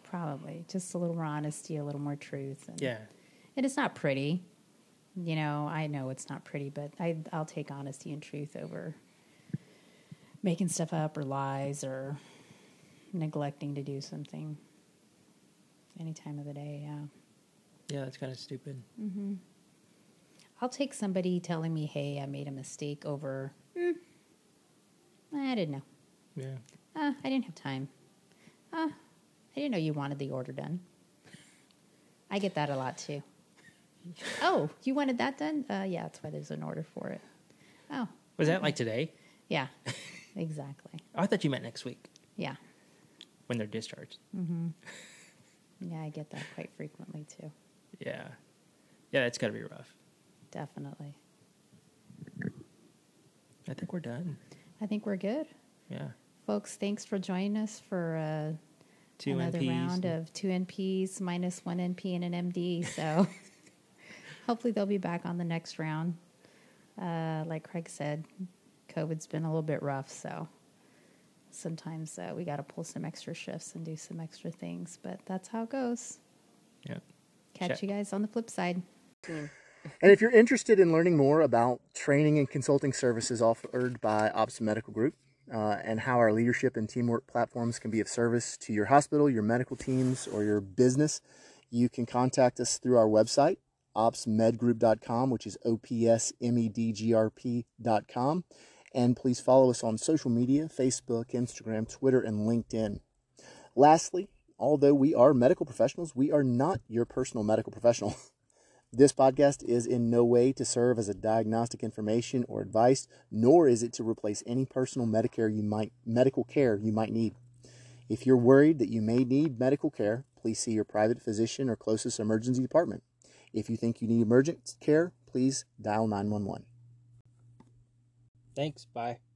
probably. Just a little more honesty, a little more truth. And, yeah. And it's not pretty. You know, I know it's not pretty, but I, I'll take honesty and truth over making stuff up or lies or neglecting to do something any time of the day, yeah. Yeah, that's kind of stupid. Mm-hmm. I'll take somebody telling me, hey, I made a mistake over, mm, I didn't know. Yeah. Uh, I didn't have time. Uh, I didn't know you wanted the order done. I get that a lot, too. Oh, you wanted that done? Uh, yeah, that's why there's an order for it. Oh. Was that like today? Yeah, exactly. Oh, I thought you meant next week. Yeah. When they're discharged. Mm-hmm. Yeah, I get that quite frequently too. Yeah. Yeah, it's got to be rough. Definitely. I think we're done. I think we're good. Yeah. Folks, thanks for joining us for uh, two another N Ps. Round of two N Ps minus one N P and an M D. So hopefully they'll be back on the next round. Uh, like Craig said, COVID's been a little bit rough, so sometimes uh, we got to pull some extra shifts and do some extra things, but that's how it goes. Yeah. Catch Check. You guys on the flip side. And if you're interested in learning more about training and consulting services offered by Ops Medical Group uh, and how our leadership and teamwork platforms can be of service to your hospital, your medical teams, or your business, you can contact us through our website, ops med group dot com, which is O P S M E D G R P dot com. And please follow us on social media, Facebook, Instagram, Twitter, and LinkedIn. Lastly, although we are medical professionals, we are not your personal medical professional. This podcast is in no way to serve as a diagnostic information or advice, nor is it to replace any personal Medicare you might, medical care you might need. If you're worried that you may need medical care, please see your private physician or closest emergency department. If you think you need emergent care, please dial nine one one. Thanks. Bye.